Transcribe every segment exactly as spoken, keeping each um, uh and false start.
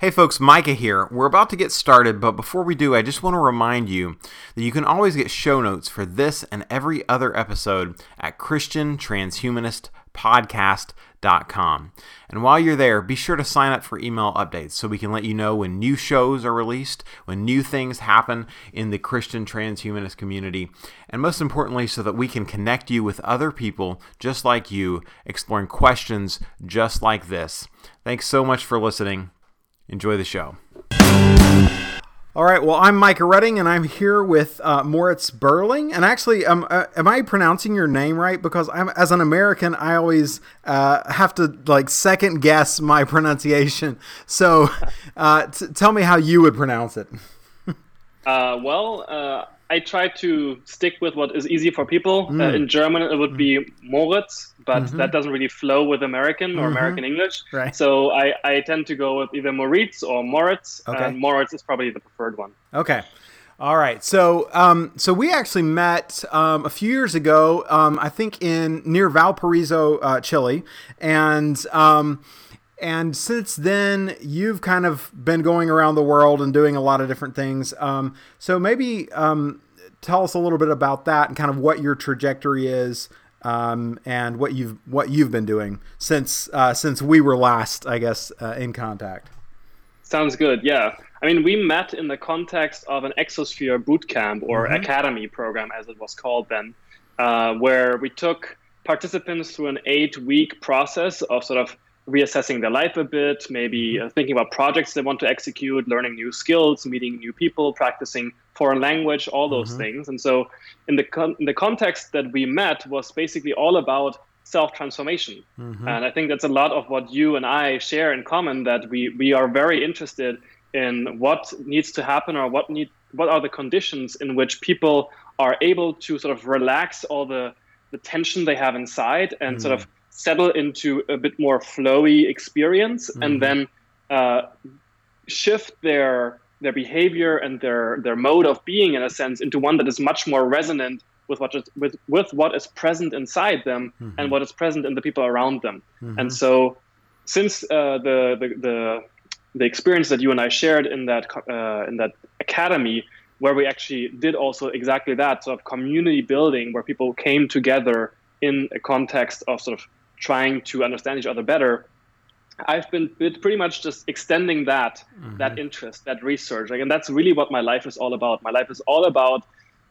Hey folks, Micah here. We're about to get started, but before we do, I just want to remind you that you can always get show notes for this and every other episode at Christian Transhumanist Podcast dot com. And while you're there, be sure to sign up for email updates so we can let you know when new shows are released, when new things happen in the Christian transhumanist community, and most importantly, so that we can connect you with other people just like you, exploring questions just like this. Thanks so much for listening. Enjoy the show. All right, well, I'm Micah Redding, and I'm here with uh, Moritz Berling. And actually, um, uh, am I pronouncing your name right? Because I'm, as an American, I always uh, have to like second guess my pronunciation. So uh, t- tell me how you would pronounce it. uh, well, uh, I try to stick with what is easy for people. Mm. Uh, in German, it would be Moritz, but mm-hmm. that doesn't really flow with American or mm-hmm. American English. Right. So I, I tend to go with either Moritz or Moritz, okay. and Moritz is probably the preferred one. Okay. All right. So um, so we actually met um, a few years ago, um, I think in near Valparaiso, uh, Chile. And um, and since then, you've kind of been going around the world and doing a lot of different things. Um, so maybe um, tell us a little bit about that and kind of what your trajectory is. Um, and what you've what you've been doing since uh, since we were last, I guess, uh, in contact. Sounds good. Yeah, I mean, we met in the context of an Exosphere bootcamp or mm-hmm. academy program, as it was called then, uh, where we took participants through an eight-week process of sort of reassessing their life a bit, maybe mm-hmm. uh, thinking about projects they want to execute, learning new skills, meeting new people, practicing foreign language, all those mm-hmm. things. And so in the con- in the context that we met was basically all about self-transformation. Mm-hmm. And I think that's a lot of what you and I share in common, that we, we are very interested in what needs to happen or what need what are the conditions in which people are able to sort of relax all the, the tension they have inside and mm-hmm. sort of settle into a bit more flowy experience mm-hmm. and then uh, shift their their behavior and their, their mode of being, in a sense, into one that is much more resonant with what is, with, with what is present inside them mm-hmm. and what is present in the people around them. Mm-hmm. And so since uh, the, the the the experience that you and I shared in that uh, in that academy, where we actually did also exactly that, sort of community building, where people came together in a context of sort of trying to understand each other better, I've been pretty much just extending that mm-hmm. that interest, that research. Like, and that's really what my life is all about. My life is all about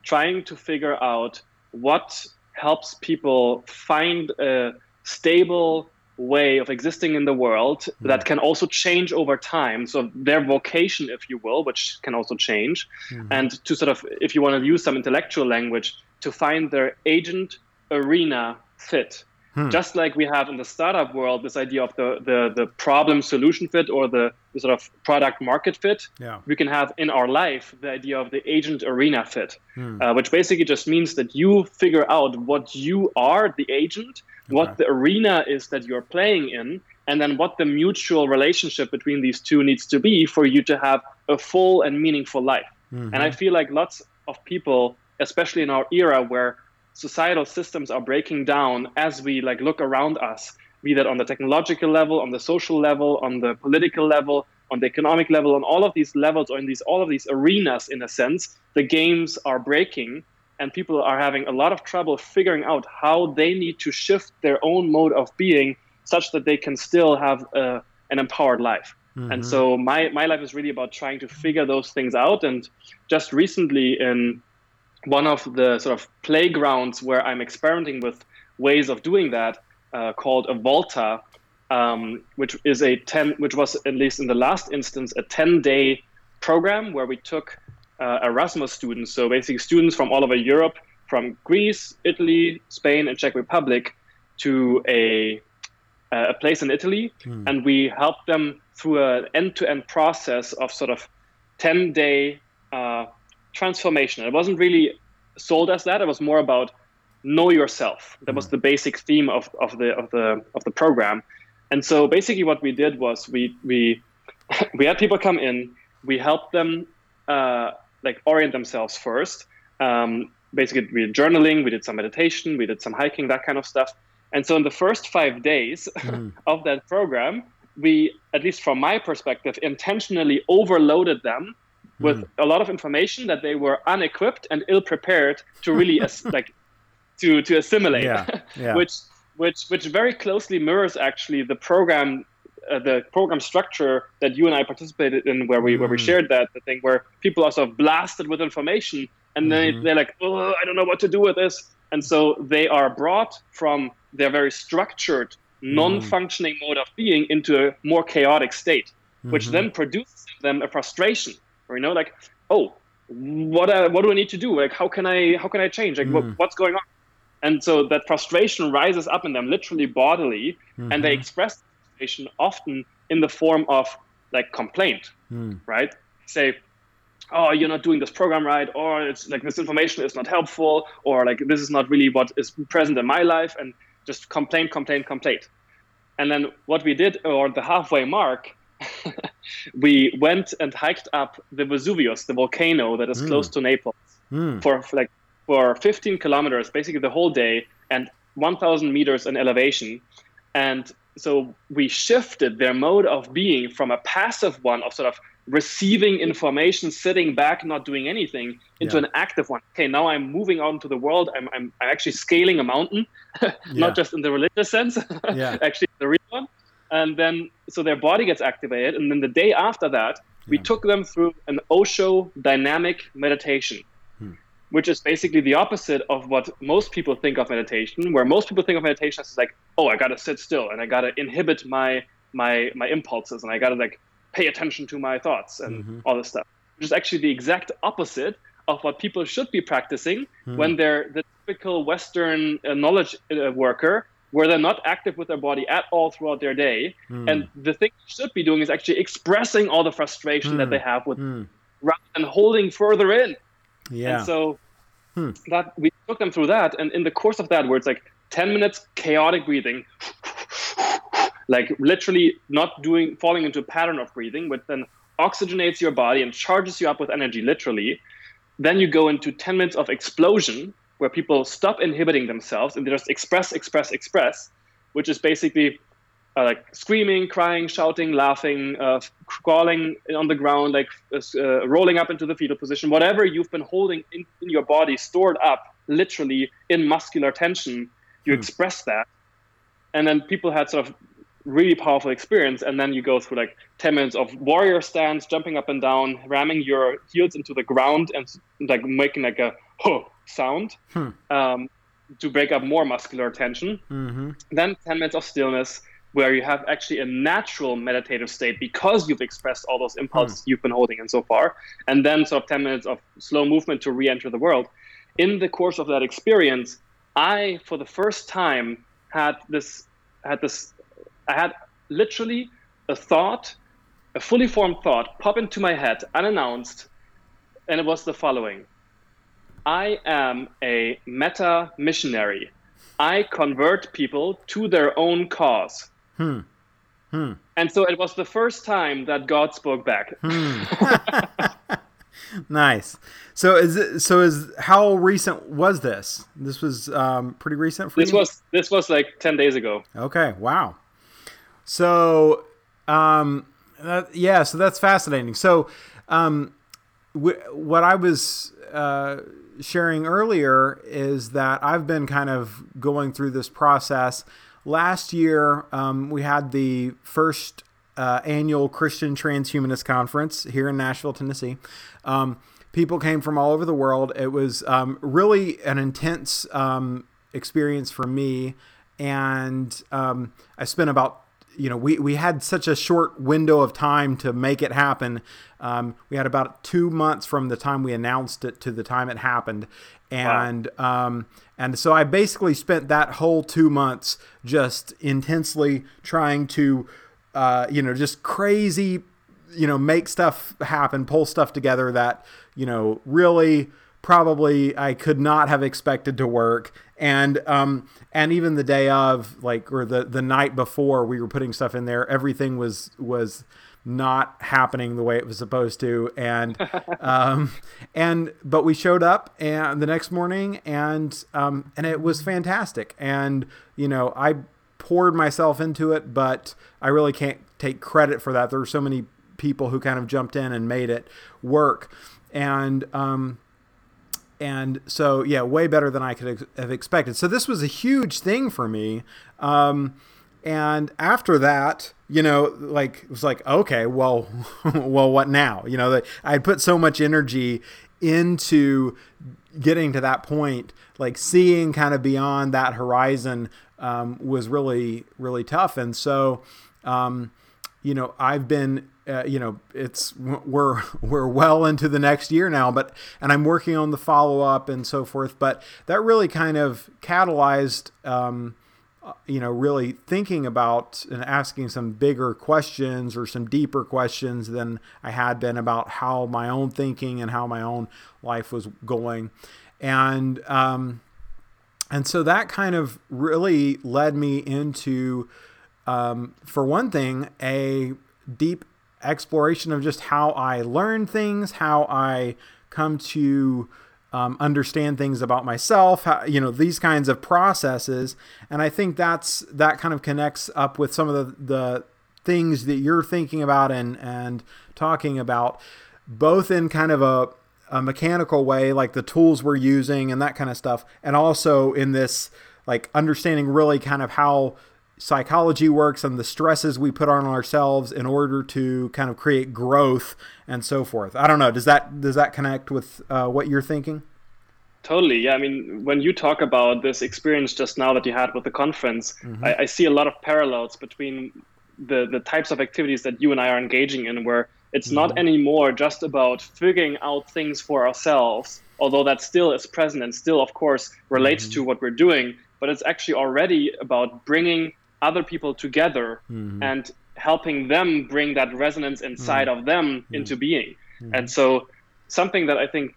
trying to figure out what helps people find a stable way of existing in the world mm-hmm. that can also change over time. So their vocation, if you will, which can also change. Mm-hmm. And to sort of, if you want to use some intellectual language, to find their agent arena fit. Hmm. Just like we have in the startup world, this idea of the the, the problem solution fit or the, the sort of product market fit, yeah. we can have in our life the idea of the agent arena fit, hmm. uh, which basically just means that you figure out what you are, the agent, okay. what the arena is that you're playing in, and then what the mutual relationship between these two needs to be for you to have a full and meaningful life. Mm-hmm. And I feel like lots of people, especially in our era where societal systems are breaking down, as we like look around us, be that on the technological level, on the social level, on the political level, on the economic level, on all of these levels, or in these all of these arenas, in a sense, the games are breaking, and people are having a lot of trouble figuring out how they need to shift their own mode of being such that they can still have uh, an empowered life. Mm-hmm. And so my my life is really about trying to figure those things out. And just recently in one of the sort of playgrounds where I'm experimenting with ways of doing that, uh, called a Volta, um, which is a ten, which was at least in the last instance a ten-day program where we took uh, Erasmus students, so basically students from all over Europe, from Greece, Italy, Spain, and Czech Republic, to a a place in Italy, mm. and we helped them through an end-to-end process of sort of ten-day. Uh, Transformation. It wasn't really sold as that. It was more about know yourself. That was the basic theme of, of the of the of the program. And so basically, what we did was we we we had people come in. We helped them uh, like orient themselves first. Um, basically, we did journaling. We did some meditation. We did some hiking. That kind of stuff. And so in the first five days mm. of that program, we, at least from my perspective, intentionally overloaded them mm. with a lot of information that they were unequipped and ill-prepared to really as, like to to assimilate. Yeah. Yeah. which which which very closely mirrors actually the program uh, the program structure that you and I participated in, where we mm. where we shared that the thing where people are sort of blasted with information and then mm. they're like, oh, I don't know what to do with this, and so they are brought from their very structured, non-functioning mm. mode of being into a more chaotic state, which mm-hmm. then produces them a frustration. Or, you know, like, oh, what uh, what do I need to do? Like, how can I how can I change? Like, mm. wh- what's going on? And so that frustration rises up in them, literally bodily, mm-hmm. and they express the frustration often in the form of like complaint, mm. right? Say, oh, you're not doing this program right, or it's like this information is not helpful, or like this is not really what is present in my life, and just complain, complain, complain. And then what we did, or the halfway mark, we went and hiked up the Vesuvius, the volcano that is mm. close to Naples, mm. for like for fifteen kilometers, basically the whole day, and one thousand meters in elevation. And so we shifted their mode of being from a passive one of sort of receiving information, sitting back, not doing anything, into yeah. an active one. Okay, now I'm moving out into the world. I'm I'm, I'm actually scaling a mountain, not yeah. just in the religious sense, yeah. actually the real one. And then, so their body gets activated. And then the day after that, yeah. we took them through an Osho dynamic meditation, hmm. which is basically the opposite of what most people think of meditation, where most people think of meditation as like, oh, I got to sit still and I got to inhibit my, my, my impulses and I got to like, pay attention to my thoughts and mm-hmm. all this stuff, which is actually the exact opposite of what people should be practicing mm. when they're the typical Western uh, knowledge uh, worker, where they're not active with their body at all throughout their day. Mm. And the thing they should be doing is actually expressing all the frustration mm. that they have with mm. rather than holding further in. Yeah. And so hmm. that we took them through that. And in the course of that, where it's like ten minutes chaotic breathing, like literally not doing, falling into a pattern of breathing, which then oxygenates your body and charges you up with energy, literally. Then you go into ten minutes of explosion, where people stop inhibiting themselves and they just express, express, express, which is basically uh, like screaming, crying, shouting, laughing, uh, crawling on the ground, like uh, rolling up into the fetal position, whatever you've been holding in, in your body, stored up, literally in muscular tension, you mm. express that. And then people had sort of really powerful experience, and then you go through like ten minutes of warrior stance, jumping up and down, ramming your heels into the ground and like making like a huh sound hmm. um, to break up more muscular tension. Mm-hmm. Then ten minutes of stillness, where you have actually a natural meditative state because you've expressed all those impulses hmm. you've been holding in so far. And then sort of ten minutes of slow movement to re-enter the world. In the course of that experience, I, for the first time, had this had this I had literally a thought, a fully formed thought, pop into my head, unannounced, and it was the following. I am a meta missionary. I convert people to their own cause. Hmm. Hmm. And so it was the first time that God spoke back. Hmm. Nice. So is it, so is how recent was this? This was um, pretty recent for this you? was this was like ten days ago. Okay. Wow. So, um, uh, yeah, so that's fascinating. So, um, w- what I was, uh, sharing earlier is that I've been kind of going through this process. Last year, um, we had the first, uh, annual Christian Transhumanist Conference here in Nashville, Tennessee. Um, people came from all over the world. It was, um, really an intense, um, experience for me. And, um, I spent about You know, we, we had such a short window of time to make it happen. Um, we had about two months from the time we announced it to the time it happened. And wow. um, and so I basically spent that whole two months just intensely trying to, uh, you know, just crazy, you know, make stuff happen, pull stuff together that, you know, really probably I could not have expected to work. And, um, and even the day of, like, or the, the night before we were putting stuff in there, everything was, was not happening the way it was supposed to. And, um, and, but we showed up and the next morning and, um, and it was fantastic. And, you know, I poured myself into it, but I really can't take credit for that. There were so many people who kind of jumped in and made it work. And, um, and so, yeah, way better than I could ex- have expected. So this was a huge thing for me. Um, and after that, you know, like, it was like, okay, well, well, what now? You know, I had put so much energy into getting to that point, like seeing kind of beyond that horizon, um, was really, really tough. And so, um, you know, I've been, uh, you know, it's, we're, we're well into the next year now, but, and I'm working on the follow-up and so forth, but that really kind of catalyzed, um, you know, really thinking about and asking some bigger questions or some deeper questions than I had been about how my own thinking and how my own life was going. And, um, and so that kind of really led me into, um, for one thing, a deep exploration of just how I learn things, how I come to Um, understand things about myself, how, you know, these kinds of processes. And I think that's, that kind of connects up with some of the, the things that you're thinking about and, and talking about, both in kind of a, a mechanical way, like the tools we're using and that kind of stuff. And also in this, like, understanding really kind of how psychology works and the stresses we put on ourselves in order to kind of create growth and so forth. I don't know. Does that, does that connect with uh, what you're thinking? Totally. Yeah. I mean, when you talk about this experience just now that you had with the conference, mm-hmm. I, I see a lot of parallels between the, the types of activities that you and I are engaging in, where it's mm-hmm. not anymore just about figuring out things for ourselves, although that still is present and still, of course, relates mm-hmm. to what we're doing, but it's actually already about bringing other people together mm-hmm. and helping them bring that resonance inside mm-hmm. of them mm-hmm. into being. Mm-hmm. And so something that I think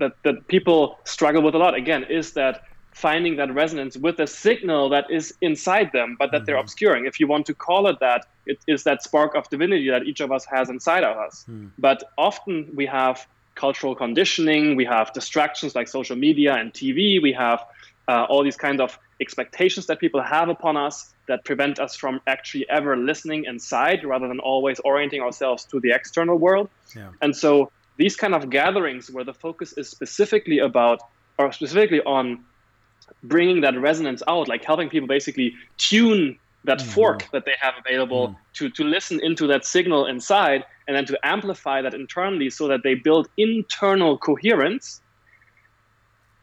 that, that people struggle with a lot, again, is that finding that resonance with a signal that is inside them, but that mm-hmm. they're obscuring. If you want to call it that, it is that spark of divinity that each of us has inside of us. Mm-hmm. But often we have cultural conditioning, we have distractions like social media and T V, we have uh, all these kinds of expectations that people have upon us that prevent us from actually ever listening inside, rather than always orienting ourselves to the external world. Yeah. And so these kind of gatherings where the focus is specifically about, or specifically on bringing that resonance out, like helping people basically tune that mm-hmm. fork that they have available mm-hmm. to, to listen into that signal inside, and then to amplify that internally so that they build internal coherence.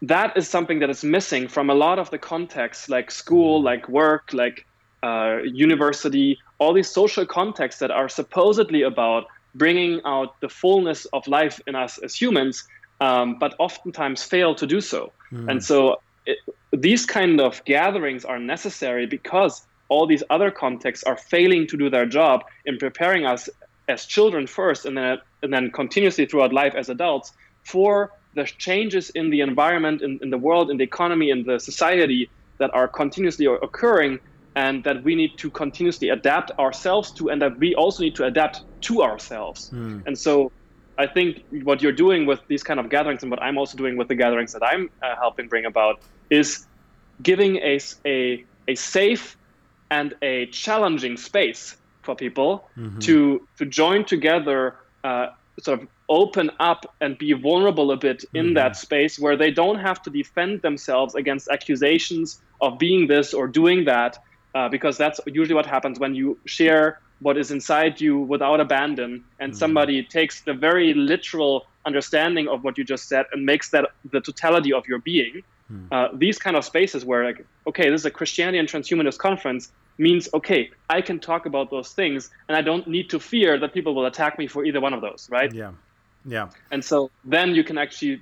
That is something that is missing from a lot of the contexts, like school, like work, like uh, university, all these social contexts that are supposedly about bringing out the fullness of life in us as humans, um, but oftentimes fail to do so. Mm. And so it, these kind of gatherings are necessary because all these other contexts are failing to do their job in preparing us as children first, and then and then continuously throughout life as adults for the changes in the environment, in, in the world, in the economy, in the society that are continuously occurring, and that we need to continuously adapt ourselves to, and that we also need to adapt to ourselves. Mm. And so I think what you're doing with these kind of gatherings, and what I'm also doing with the gatherings that I'm uh, helping bring about, is giving a, a, a safe and a challenging space for people mm-hmm. to, to join together, uh, sort of open up and be vulnerable a bit in mm-hmm. that space, where they don't have to defend themselves against accusations of being this or doing that, uh, because that's usually what happens when you share what is inside you without abandon, and mm-hmm. somebody takes the very literal understanding of what you just said and makes that the totality of your being. Mm-hmm. Uh, these kind of spaces where, like, okay, this is a Christianity and Transhumanist conference, means, okay, I can talk about those things, and I don't need to fear that people will attack me for either one of those, right? Yeah. Yeah. And so then you can actually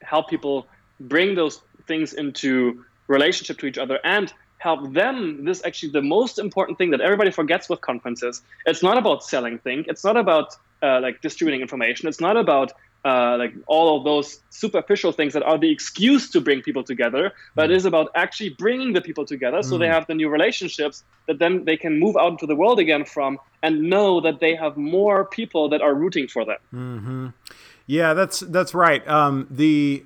help people bring those things into relationship to each other and help them. This is actually the most important thing that everybody forgets with conferences. It's not about selling things. It's not about uh, like distributing information. It's not about uh, like all of those superficial things that are the excuse to bring people together, but mm. it is about actually bringing the people together. Mm. So they have the new relationships that then they can move out into the world again from, and know that they have more people that are rooting for them. Mm-hmm. Yeah, that's, that's right. Um, the,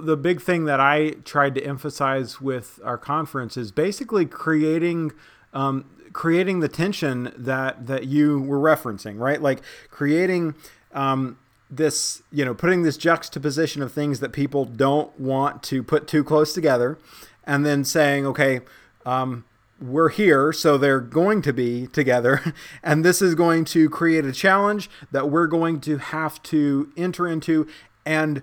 the big thing that I tried to emphasize with our conference is basically creating, um, creating the tension that that you were referencing, right? Like creating um, this, you know, putting this juxtaposition of things that people don't want to put too close together, and then saying, okay, um, we're here, so they're going to be together, and this is going to create a challenge that we're going to have to enter into, and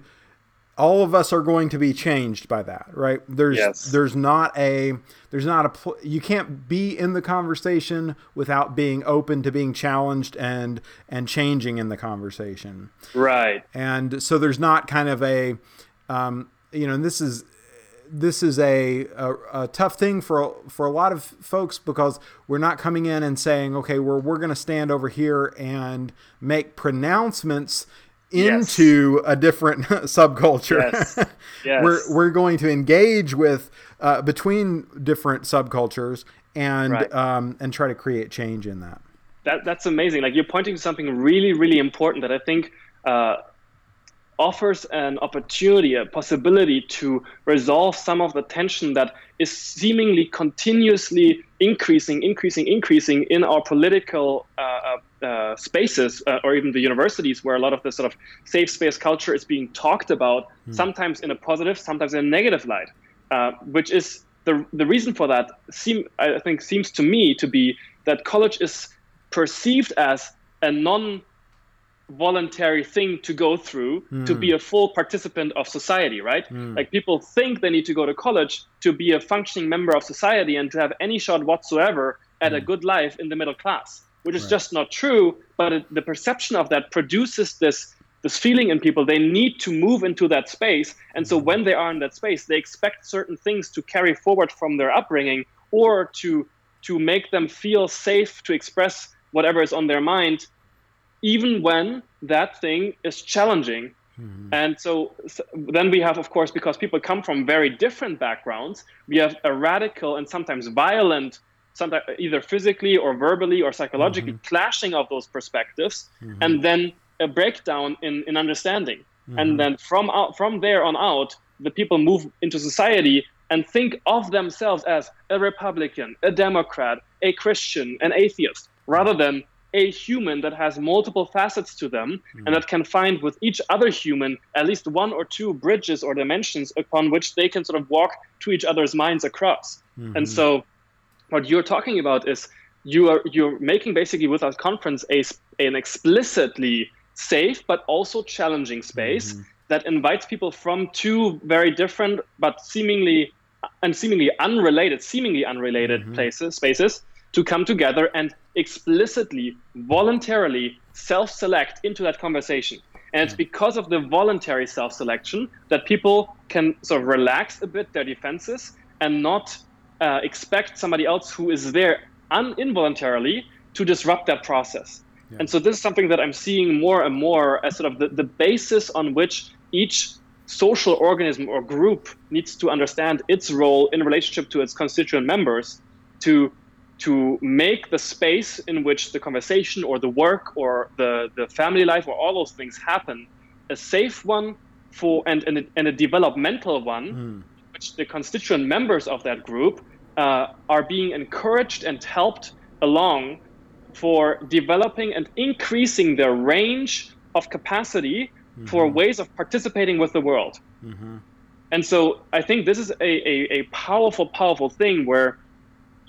all of us are going to be changed by that, right? There's, yes. there's not a, there's not a, pl- you can't be in the conversation without being open to being challenged and, and changing in the conversation. Right. And so there's not kind of a, um, you know, and this is, this is a, a, a tough thing for, for a lot of folks, because we're not coming in and saying, okay, we're, we're going to stand over here and make pronouncements into yes. a different subculture. Yes. Yes. We're we're going to engage with uh, between different subcultures and right. um, and try to create change in that. That that's amazing. Like, you're pointing to something really, really important that I think uh, offers an opportunity, a possibility to resolve some of the tension that is seemingly continuously increasing, increasing, increasing in our political uh, Uh, spaces uh, or even the universities, where a lot of this sort of safe space culture is being talked about, mm. sometimes in a positive, sometimes in a negative light, uh, which is the the reason for that. Seem I think seems to me to be that college is perceived as a non-voluntary thing to go through mm. to be a full participant of society, right? Mm. Like, people think they need to go to college to be a functioning member of society and to have any shot whatsoever at mm. a good life in the middle class, which is right. just not true. But it, the perception of that produces this this feeling in people. They need to move into that space. And so when they are in that space, they expect certain things to carry forward from their upbringing, or to to make them feel safe to express whatever is on their mind, even when that thing is challenging. Mm-hmm. And so, so then we have, of course, because people come from very different backgrounds, we have a radical and sometimes violent, sometimes either physically or verbally or psychologically, mm-hmm. clashing of those perspectives, mm-hmm. and then a breakdown in, in understanding. Mm-hmm. And then from out, from there on out, the people move into society and think of themselves as a Republican, a Democrat, a Christian, an atheist, rather than a human that has multiple facets to them, mm-hmm. and that can find with each other human at least one or two bridges or dimensions upon which they can sort of walk to each other's minds across. Mm-hmm. And so what you're talking about is you are you're making basically with our conference a, an explicitly safe but also challenging space, mm-hmm. that invites people from two very different but seemingly and seemingly unrelated, seemingly unrelated mm-hmm. places spaces to come together and explicitly, voluntarily self-select into that conversation. And it's because of the voluntary self-selection that people can sort of relax a bit their defenses and not Uh, expect somebody else who is there un- involuntarily to disrupt that process. Yeah. And so this is something that I'm seeing more and more as sort of the, the basis on which each social organism or group needs to understand its role in relationship to its constituent members, to to make the space in which the conversation or the work or the, the family life or all those things happen a safe one for and, and, a, and a developmental one, mm. the constituent members of that group uh, are being encouraged and helped along for developing and increasing their range of capacity, mm-hmm. for ways of participating with the world. Mm-hmm. And so I think this is a, a, a powerful, powerful thing, where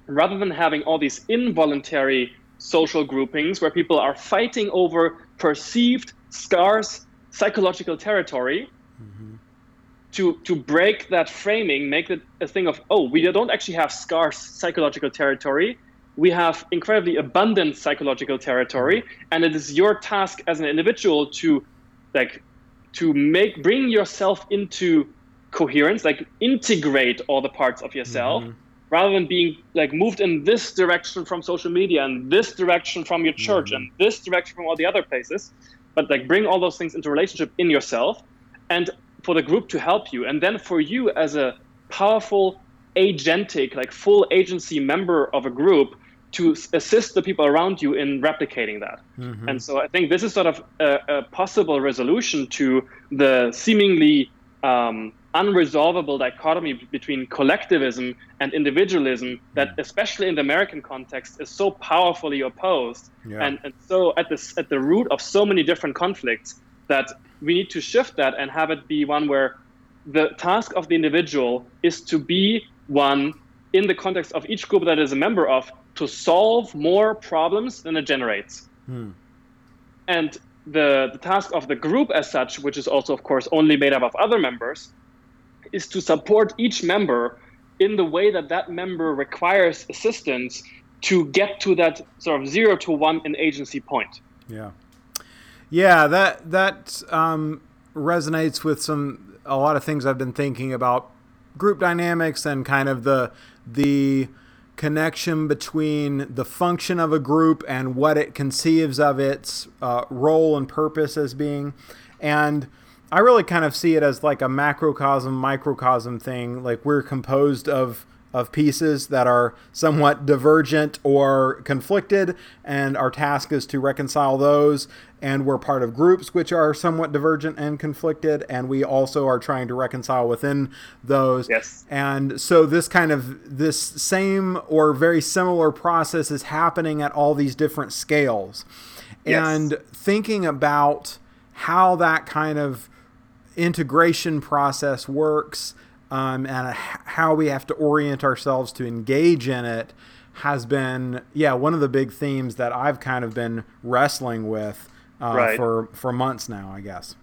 rather than having all these involuntary social groupings where people are fighting over perceived, scarce, psychological territory, mm-hmm. to to break that framing, make it a thing of, oh, we don't actually have scarce psychological territory. We have incredibly abundant psychological territory, and it is your task as an individual to like to make bring yourself into coherence, like integrate all the parts of yourself, mm-hmm. rather than being like moved in this direction from social media and this direction from your church, mm-hmm. and this direction from all the other places, but like bring all those things into relationship in yourself, and for the group to help you, and then for you as a powerful agentic, like full agency member of a group, to assist the people around you in replicating that. Mm-hmm. And so I think this is sort of a, a possible resolution to the seemingly um, unresolvable dichotomy between collectivism and individualism that, especially in the American context, is so powerfully opposed, yeah. and, and so at the, at the root of so many different conflicts, that we need to shift that and have it be one where the task of the individual is to be one in the context of each group that is a member of, to solve more problems than it generates. Hmm. And the, the task of the group as such, which is also, of course, only made up of other members, is to support each member in the way that that member requires assistance to get to that sort of zero to one in agency point. Yeah. Yeah, that that um, resonates with some a lot of things I've been thinking about group dynamics and kind of the the connection between the function of a group and what it conceives of its uh, role and purpose as being. And I really kind of see it as like a macrocosm, microcosm thing. Like we're composed of of pieces that are somewhat divergent or conflicted, and our task is to reconcile those. And we're part of groups which are somewhat divergent and conflicted, and we also are trying to reconcile within those. Yes. And so this kind of, this same or very similar process is happening at all these different scales. Yes. And thinking about how that kind of integration process works, Um, and how we have to orient ourselves to engage in it has been, yeah, one of the big themes that I've kind of been wrestling with uh, right. for, for months now, I guess.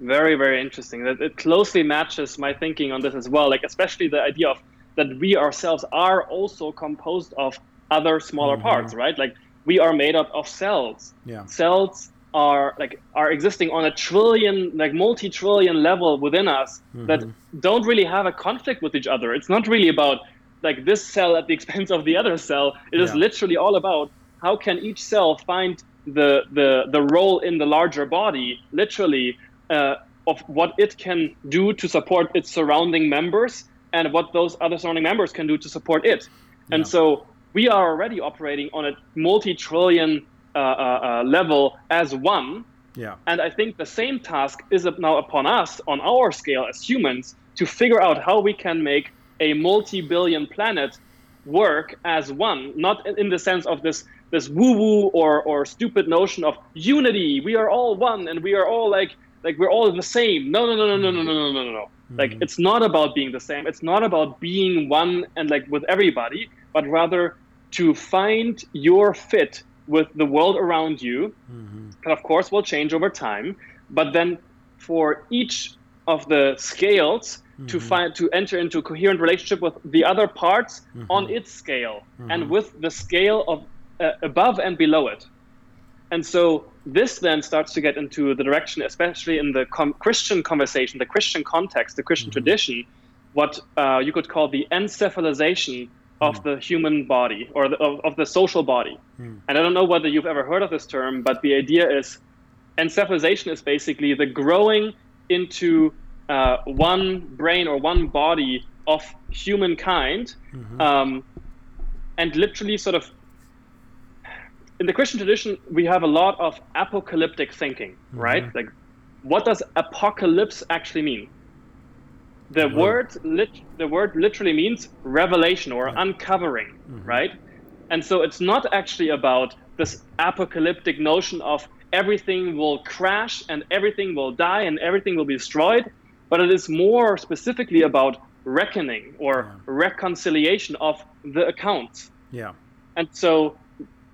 Very, very interesting. It closely matches my thinking on this as well, like especially the idea of that we ourselves are also composed of other smaller mm-hmm. parts, right? Like we are made up of cells. Yeah. Cells are like are existing on a trillion, like multi-trillion level within us mm-hmm. that don't really have a conflict with each other. It's not really about like this cell at the expense of the other cell. It yeah. is literally all about how can each cell find the the the role in the larger body, literally uh, of what it can do to support its surrounding members and what those other surrounding members can do to support it. Yeah. And so we are already operating on a multi-trillion Uh, uh, uh, level as one, yeah. And I think the same task is now upon us on our scale as humans to figure out how we can make a multi-billion planet work as one, not in the sense of this this woo-woo or or stupid notion of unity. We are all one, and we are all like like we're all the same. No, no, no, no, no, no, no, no, no, no. Mm-hmm. Like it's not about being the same. It's not about being one and like with everybody, but rather to find your fit with the world around you, mm-hmm. that of course will change over time, but then for each of the scales mm-hmm. to find to enter into a coherent relationship with the other parts mm-hmm. on its scale mm-hmm. and with the scale of uh, above and below it. And so this then starts to get into the direction, especially in the com- Christian conversation, the Christian context, the Christian mm-hmm. tradition, what uh, you could call the encephalization of the human body or the, of, of the social body. Hmm. And I don't know whether you've ever heard of this term, but the idea is encephalization is basically the growing into uh, one brain or one body of humankind. Mm-hmm. Um, and literally sort of, in the Christian tradition, we have a lot of apocalyptic thinking, mm-hmm. right? Like, what does apocalypse actually mean? The mm-hmm. word lit- the word literally means revelation or yeah. uncovering, mm-hmm. right? And so it's not actually about this apocalyptic notion of everything will crash and everything will die and everything will be destroyed, but it is more specifically about reckoning or yeah. reconciliation of the accounts. Yeah. And so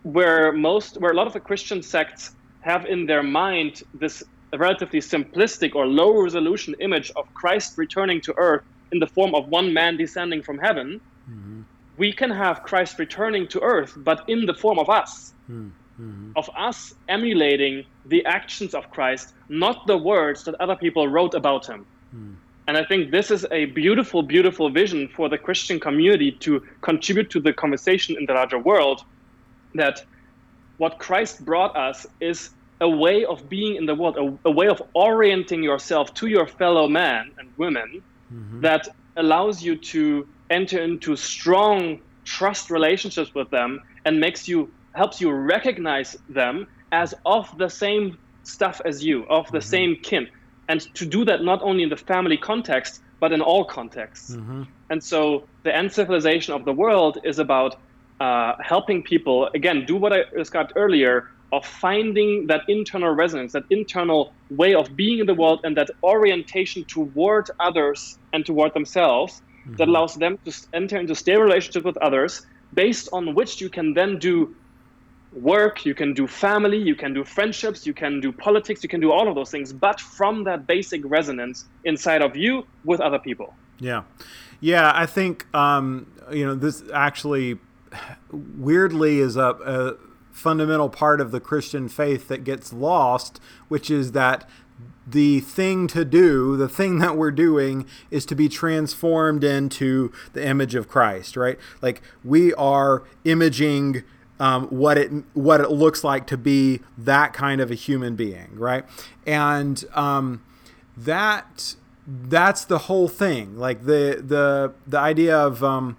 where most where a lot of the Christian sects have in their mind this a relatively simplistic or low-resolution image of Christ returning to earth in the form of one man descending from heaven, mm-hmm. we can have Christ returning to earth, but in the form of us, mm-hmm. of us emulating the actions of Christ, not the words that other people wrote about him. Mm. And I think this is a beautiful, beautiful vision for the Christian community to contribute to the conversation in the larger world, that what Christ brought us is a way of being in the world, a, a way of orienting yourself to your fellow man and women mm-hmm. that allows you to enter into strong trust relationships with them and makes you helps you recognize them as of the same stuff as you, of the mm-hmm. same kin. And to do that not only in the family context, but in all contexts. Mm-hmm. And so the end civilization of the world is about uh, helping people, again, do what I described earlier, of finding that internal resonance, that internal way of being in the world, and that orientation toward others and toward themselves mm-hmm. that allows them to enter into stable relationships with others, based on which you can then do work, you can do family, you can do friendships, you can do politics, you can do all of those things, but from that basic resonance inside of you with other people. Yeah. Yeah, I think, um, you know, this actually weirdly is a, a fundamental part of the Christian faith that gets lost, which is that the thing to do, the thing that we're doing, is to be transformed into the image of Christ, right? Like, we are imaging Um, what it what it looks like to be that kind of a human being, right? And um, that that's the whole thing. Like the the the idea of um,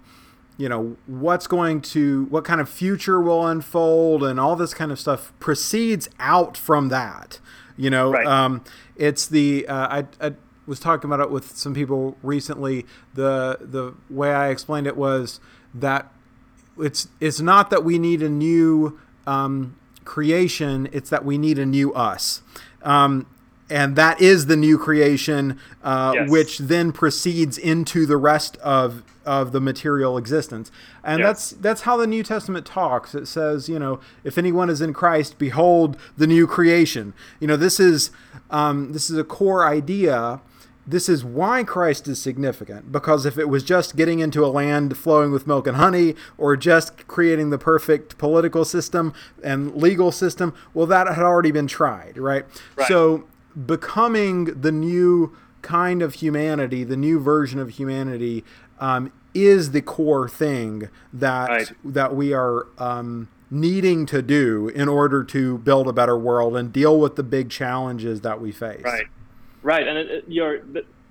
you know what's going to what kind of future will unfold and all this kind of stuff proceeds out from that. You know, right. um, it's the uh, I, I was talking about it with some people recently. The the way I explained it was that. It's it's not that we need a new um, creation. It's that we need a new us. Um, and that is the new creation, uh, yes. which then proceeds into the rest of of the material existence. And yes. that's that's how the New Testament talks. It says, you know, if anyone is in Christ, behold the new creation. You know, this is um, this is a core idea. This is why Christ is significant, because if it was just getting into a land flowing with milk and honey, or just creating the perfect political system and legal system, well, that had already been tried, right? Right. So becoming the new kind of humanity, the new version of humanity, um, is the core thing that right. that we are um, needing to do in order to build a better world and deal with the big challenges that we face. Right. Right, and it, it, you're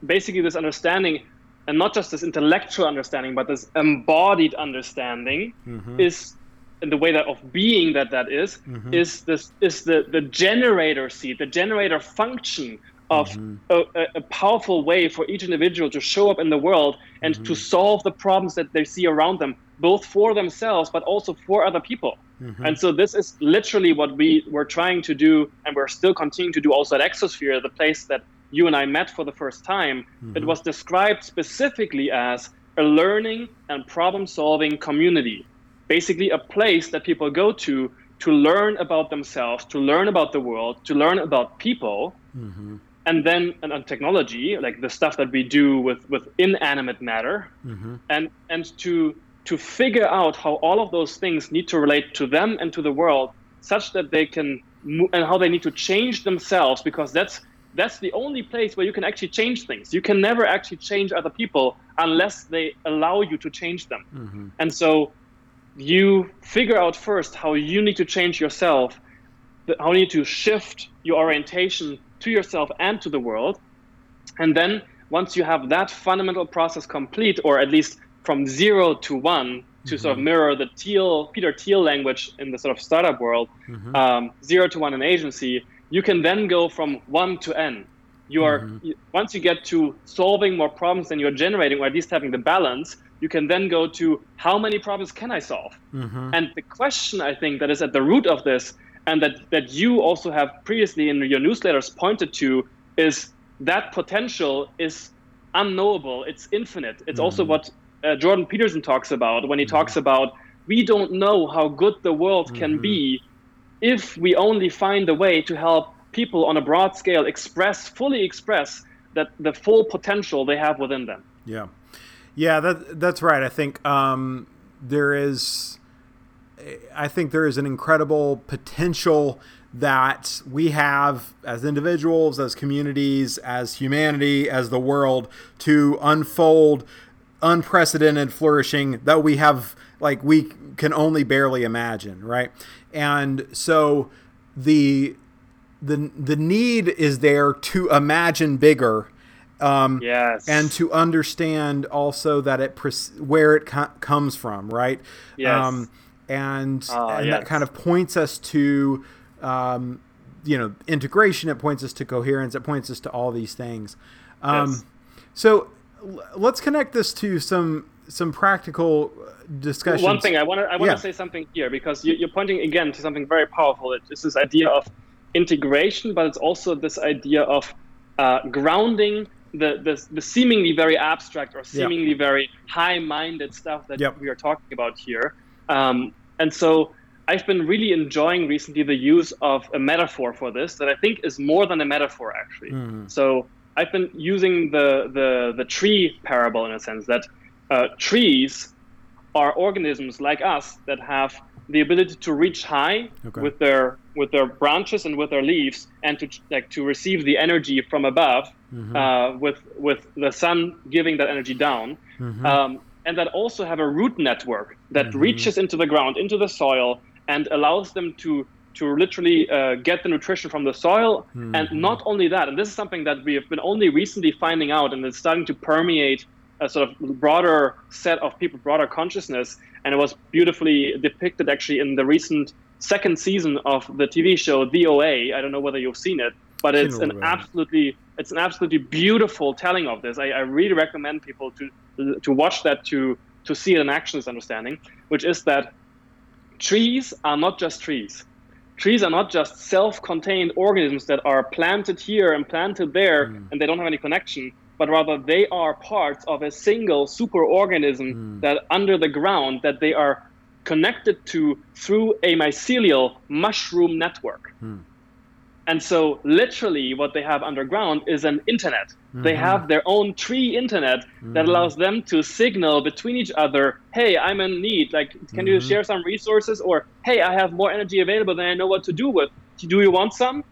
basically this understanding, and not just this intellectual understanding, but this embodied understanding mm-hmm. is, in the way that of being that that is, mm-hmm. is this is the, the generator seed, the generator function of mm-hmm. a, a powerful way for each individual to show up in the world and mm-hmm. to solve the problems that they see around them, both for themselves, but also for other people. Mm-hmm. And so this is literally what we were trying to do, and we're still continuing to do also at Exosphere, the place that you and I met for the first time. Mm-hmm. It was described specifically as a learning and problem-solving community, basically a place that people go to to learn about themselves, to learn about the world, to learn about people, mm-hmm. and then and on technology, like the stuff that we do with, with inanimate matter, mm-hmm. and and to to figure out how all of those things need to relate to them and to the world, such that they can move, and how they need to change themselves, because that's That's the only place where you can actually change things. You can never actually change other people unless they allow you to change them. Mm-hmm. And so you figure out first how you need to change yourself, how you need to shift your orientation to yourself and to the world. And then once you have that fundamental process complete, or at least from zero to one, to mm-hmm. sort of mirror the Thiel, Peter Thiel language in the sort of startup world, mm-hmm. um, zero to one in agency, you can then go from one to n. You are mm-hmm. once you get to solving more problems than you're generating, or at least having the balance, you can then go to how many problems can I solve? Mm-hmm. And the question, I think, that is at the root of this, and that, that you also have previously in your newsletters pointed to, is that potential is unknowable. It's infinite. It's mm-hmm. also what uh, Jordan Peterson talks about when he mm-hmm. talks about, we don't know how good the world mm-hmm. can be if we only find a way to help people on a broad scale express, fully express that the full potential they have within them. Yeah. Yeah, that, that's right. I think um, there is, I think there is an incredible potential that we have as individuals, as communities, as humanity, as the world, to unfold unprecedented flourishing that we have, like, we can only barely imagine, right? And so the the the need is there to imagine bigger, um, yes, and to understand also that it where it co- comes from, right? Yes, um, and, uh, and yes. that kind of points us to, um, you know, integration. It points us to coherence. It points us to all these things. Um, yes. So let's connect this to some some practical discussions. One thing I want to I want to yeah. say something here, because you, you're pointing again to something very powerful. It's this idea of integration, but it's also this idea of uh, grounding the, the the seemingly very abstract or seemingly yeah. very high-minded stuff that yep. we are talking about here. Um, and so I've been really enjoying recently the use of a metaphor for this that I think is more than a metaphor, actually. Mm. So I've been using the, the, the tree parable in a sense that uh, trees are organisms like us that have the ability to reach high okay. with their with their branches and with their leaves, and to like to receive the energy from above, mm-hmm. uh, with with the sun giving that energy down, mm-hmm. um, and that also have a root network that mm-hmm. reaches into the ground, into the soil, and allows them to to literally uh, get the nutrition from the soil. Mm-hmm. And not only that, and this is something that we have been only recently finding out, and it's starting to permeate a sort of broader set of people, broader consciousness. And it was beautifully depicted actually in the recent second season of the T V show, The O A. I don't know whether you've seen it, but it's an absolutely it's an absolutely beautiful telling of this. I, I really recommend people to to watch that, to to see it in action, this understanding, which is that trees are not just trees. Trees are not just self-contained organisms that are planted here and planted there, mm. and they don't have any connection, but rather they are parts of a single superorganism mm. that under the ground that they are connected to through a mycelial mushroom network. Mm. And so literally what they have underground is an internet. Mm-hmm. They have their own tree internet mm-hmm. that allows them to signal between each other, hey, I'm in need, like, can mm-hmm. you share some resources? Or, hey, I have more energy available than I know what to do with. Do you want some?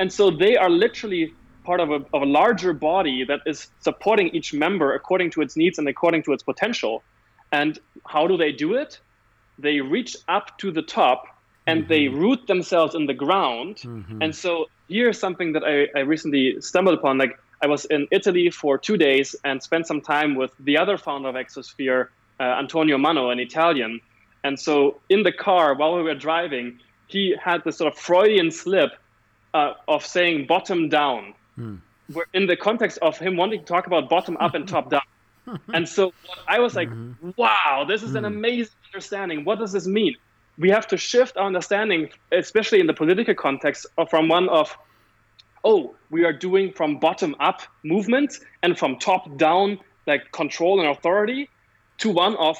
And so they are literally part of a, of a larger body that is supporting each member according to its needs and according to its potential. And how do they do it? They reach up to the top and mm-hmm. they root themselves in the ground. Mm-hmm. And so here's something that I, I recently stumbled upon. Like, I was in Italy for two days and spent some time with the other founder of Exosphere, uh, Antonio Mano, an Italian. And so in the car, while we were driving, he had this sort of Freudian slip uh, of saying bottom down. Hmm. We're in the context of him wanting to talk about bottom up and top down. And so I was like, mm-hmm. wow, this is mm-hmm. an amazing understanding. What does this mean? We have to shift our understanding, especially in the political context, from one of, oh, we are doing from bottom up movements and from top down, like control and authority, to one of,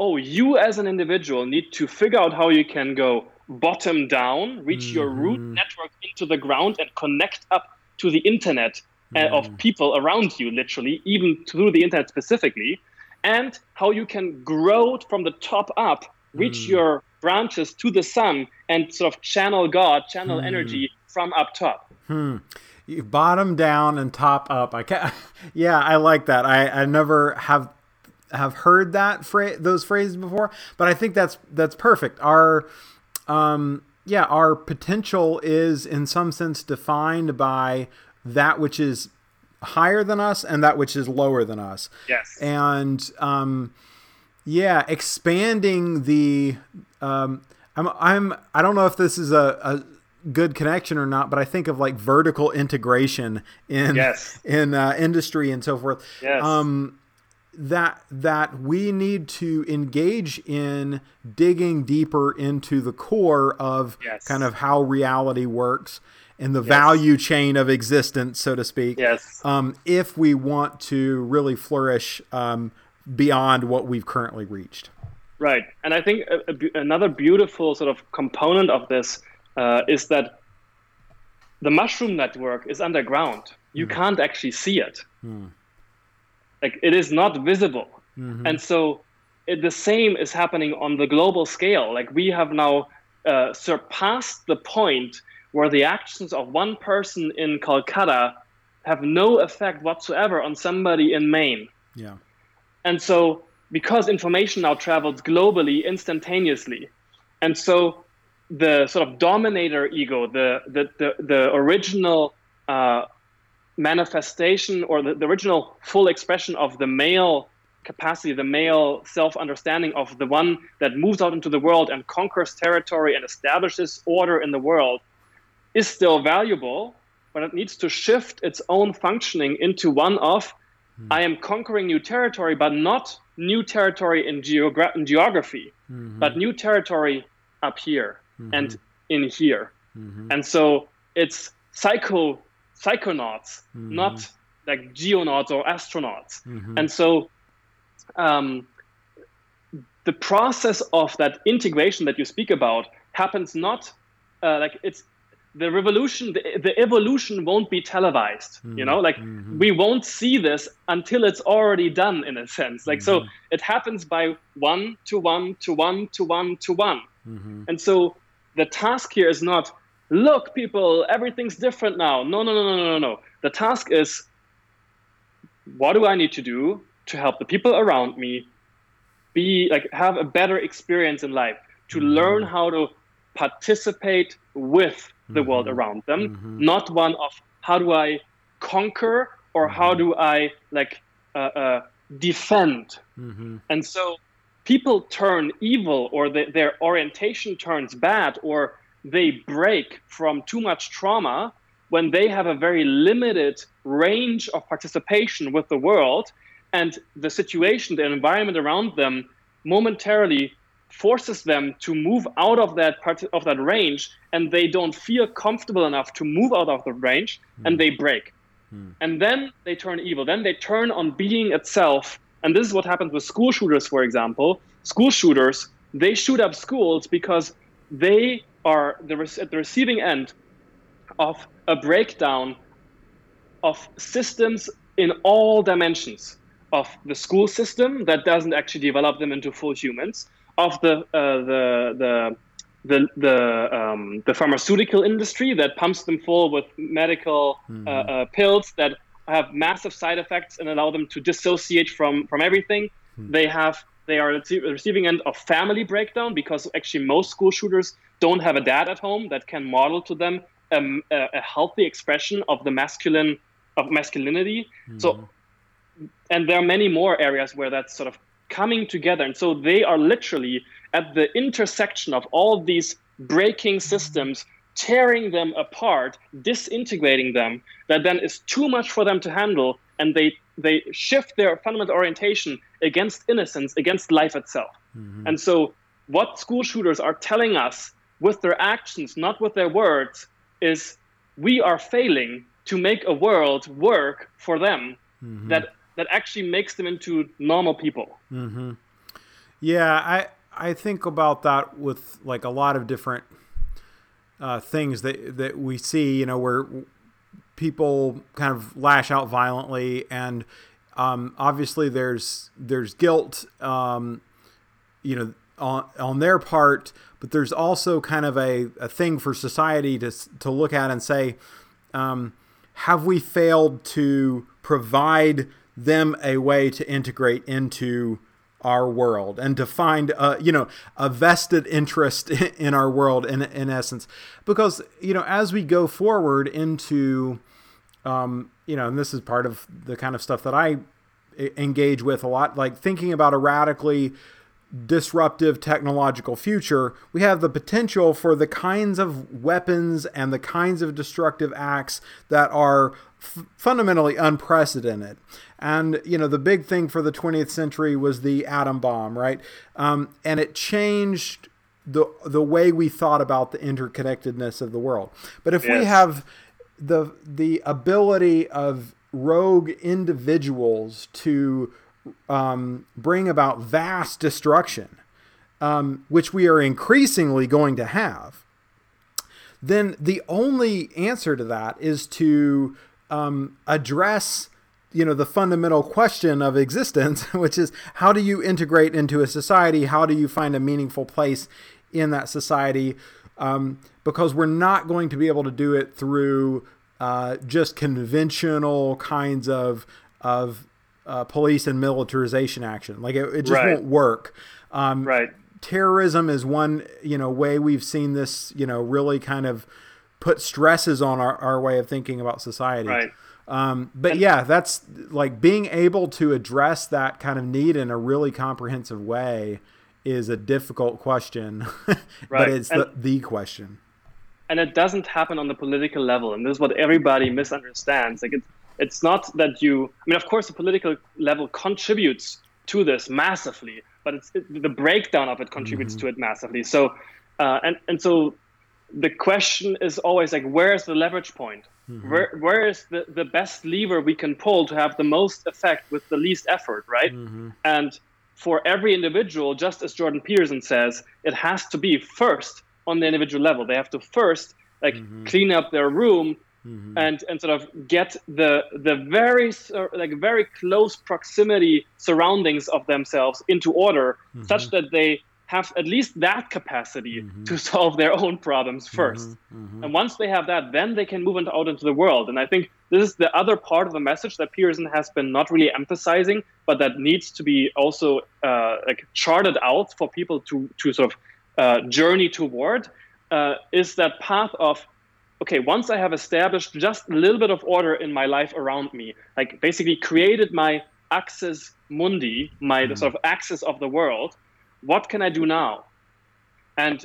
oh, you as an individual need to figure out how you can go bottom down, reach mm-hmm. your root network into the ground and connect up to the internet mm. of people around you, literally, even through the internet specifically, and how you can grow from the top up, reach mm. your branches to the sun, and sort of channel God, channel mm. energy from up top. Hmm. You bottom down and top up. I can't, yeah, I like that. I, I never have have heard that phrase, those phrases before, but I think that's that's perfect. Our um. Yeah, our potential is in some sense defined by that which is higher than us and that which is lower than us. Yes. And um, yeah, expanding the um, I'm I'm I don't know if this is a, a good connection or not, but I think of like vertical integration in yes. in uh, industry and so forth. Yes. Um, that that we need to engage in digging deeper into the core of yes. kind of how reality works and the yes. value chain of existence, so to speak, yes. um, if we want to really flourish um, beyond what we've currently reached. Right. And I think a, a, another beautiful sort of component of this uh, is that the mushroom network is underground. You mm. can't actually see it. Mm. Like, it is not visible. Mm-hmm. And so it, the same is happening on the global scale. Like, we have now uh, surpassed the point where the actions of one person in Calcutta have no effect whatsoever on somebody in Maine. Yeah. And so because information now travels globally instantaneously, and so the sort of dominator ego, the, the, the, the original uh, manifestation or the, the original full expression of the male capacity, the male self-understanding of the one that moves out into the world and conquers territory and establishes order in the world, is still valuable, but it needs to shift its own functioning into one of Mm. I am conquering new territory, but not new territory in, geogra- in geography, mm-hmm. but new territory up here mm-hmm. and in here. Mm-hmm. And so it's psycho psychonauts, mm-hmm. not like geonauts or astronauts. Mm-hmm. And so um, the process of that integration that you speak about happens not uh, like it's the revolution, the, the evolution won't be televised, mm-hmm. you know, like mm-hmm. we won't see this until it's already done in a sense. Like, mm-hmm. so it happens by one to one to one to one to one. Mm-hmm. And so the task here is not, look, people, everything's different now. No, no, no, no, no, no. The task is, what do I need to do to help the people around me be like, have a better experience in life, to mm-hmm. learn how to participate with the mm-hmm. world around them, mm-hmm. not one of how do I conquer or mm-hmm. how do I like uh, uh, defend. Mm-hmm. And so people turn evil, or they, their orientation turns bad, or they break from too much trauma when they have a very limited range of participation with the world, and the situation, the environment around them momentarily forces them to move out of that part of that range, and they don't feel comfortable enough to move out of the range, mm. and they break. Mm. And then they turn evil. Then they turn on being itself. And this is what happens with school shooters, for example. School shooters, they shoot up schools because they are the re- at the receiving end of a breakdown of systems in all dimensions, of the school system that doesn't actually develop them into full humans, of the uh, the the the the, um, the pharmaceutical industry that pumps them full with medical mm-hmm. uh, uh, pills that have massive side effects and allow them to dissociate from from everything. Mm-hmm. They have they are at the receiving end of family breakdown, because actually most school shooters don't have a dad at home that can model to them um, a, a healthy expression of the masculine of masculinity. Mm-hmm. So, and there are many more areas where that's sort of coming together. And so they are literally at the intersection of all these breaking systems, tearing them apart, disintegrating them, that then is too much for them to handle, and they they shift their fundamental orientation against innocence, against life itself. Mm-hmm. And so what school shooters are telling us with their actions, not with their words, is we are failing to make a world work for them mm-hmm. that that actually makes them into normal people. Mm-hmm. Yeah, I I think about that with like a lot of different uh, things that, that we see, you know, where people kind of lash out violently, and um, obviously there's there's guilt, um, you know, on on their part, but there's also kind of a, a thing for society to to look at and say, um, have we failed to provide them a way to integrate into our world and to find, uh, you know, a vested interest in our world in, in essence, because, you know, as we go forward into, um, you know, and this is part of the kind of stuff that I engage with a lot, like thinking about a radically disruptive technological future, we have the potential for the kinds of weapons and the kinds of destructive acts that are f- fundamentally unprecedented. And, you know, the big thing for the twentieth century was the atom bomb, right? Um, and it changed the the way we thought about the interconnectedness of the world. But if yes. we have the the ability of rogue individuals to Um, bring about vast destruction, um, which we are increasingly going to have, then the only answer to that is to um, address, you know, the fundamental question of existence, which is how do you integrate into a society? How do you find a meaningful place in that society? Um, because we're not going to be able to do it through uh, just conventional kinds of of Uh, police and militarization action. Like it, it just right. won't work. Um, right. Terrorism is one, you know, way we've seen this, you know, really kind of put stresses on our, our way of thinking about society. Right. Um, but and, yeah, that's like being able to address that kind of need in a really comprehensive way is a difficult question, right. but it's and, the, the question. And it doesn't happen on the political level. And this is what everybody misunderstands. Like it's, It's not that you, I mean, of course, the political level contributes to this massively, but it's it, the breakdown of it contributes mm-hmm. to it massively. So, uh, and, and so the question is always like, where is the leverage point? Mm-hmm. Where where is the, the best lever we can pull to have the most effect with the least effort, right? Mm-hmm. And for every individual, just as Jordan Peterson says, it has to be first on the individual level. They have to first like mm-hmm. clean up their room mm-hmm. and, and sort of get the the very like very close proximity surroundings of themselves into order, mm-hmm. such that they have at least that capacity mm-hmm. to solve their own problems first. Mm-hmm. Mm-hmm. And once they have that, then they can move into, out into the world. And I think this is the other part of the message that Peterson has been not really emphasizing, but that needs to be also uh, like charted out for people to, to sort of uh, journey toward, uh, is that path of, okay, once I have established just a little bit of order in my life around me, like basically created my axis mundi, my mm-hmm. sort of axis of the world, what can I do now? And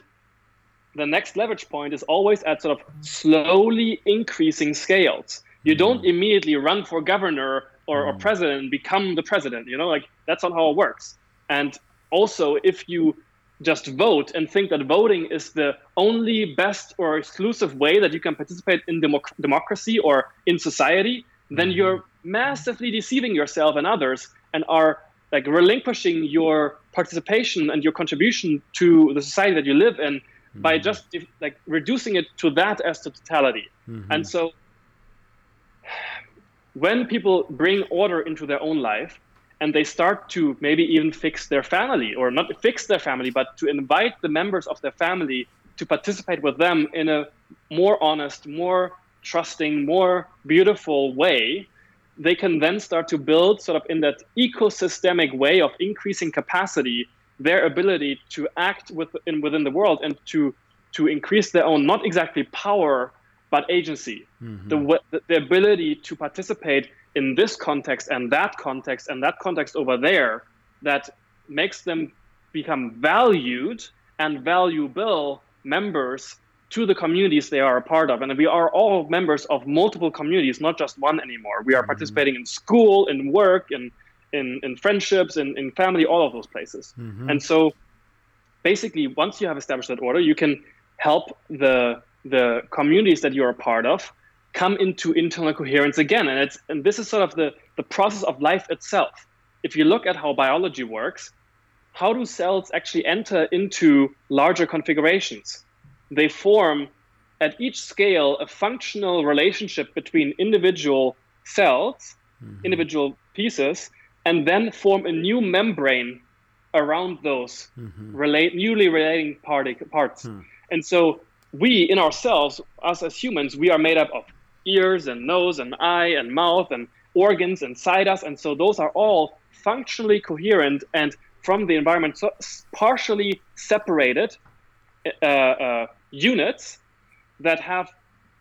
the next leverage point is always at sort of slowly increasing scales. You don't immediately run for governor or, or president and become the president, you know, like that's not how it works. And also if you just vote and think that voting is the only best or exclusive way that you can participate in democ- democracy or in society, then you're massively deceiving yourself and others and are like relinquishing your participation and your contribution to the society that you live in mm-hmm. by just like reducing it to that as the totality. Mm-hmm. And so when people bring order into their own life and they start to maybe even fix their family, or not fix their family, but to invite the members of their family to participate with them in a more honest, more trusting, more beautiful way, they can then start to build sort of in that ecosystemic way of increasing capacity, their ability to act within, within the world and to, to increase their own, not exactly power, but agency, mm-hmm. the, the ability to participate in this context and that context and that context over there that makes them become valued and valuable members to the communities they are a part of. And we are all members of multiple communities, not just one anymore. We are participating mm-hmm. in school, in work, in in, in friendships, in, in family, all of those places. Mm-hmm. And so basically, once you have established that order, you can help the the communities that you're a part of come into internal coherence again. And it's and this is sort of the, the process of life itself. If you look at how biology works, how do cells actually enter into larger configurations? They form at each scale a functional relationship between individual cells, mm-hmm. individual pieces, and then form a new membrane around those mm-hmm. relate, newly relating part- parts. Mm. And so we in ourselves, us as humans, we are made up of ears and nose and eye and mouth and organs inside us. And so those are all functionally coherent and from the environment so partially separated Uh, uh, units that have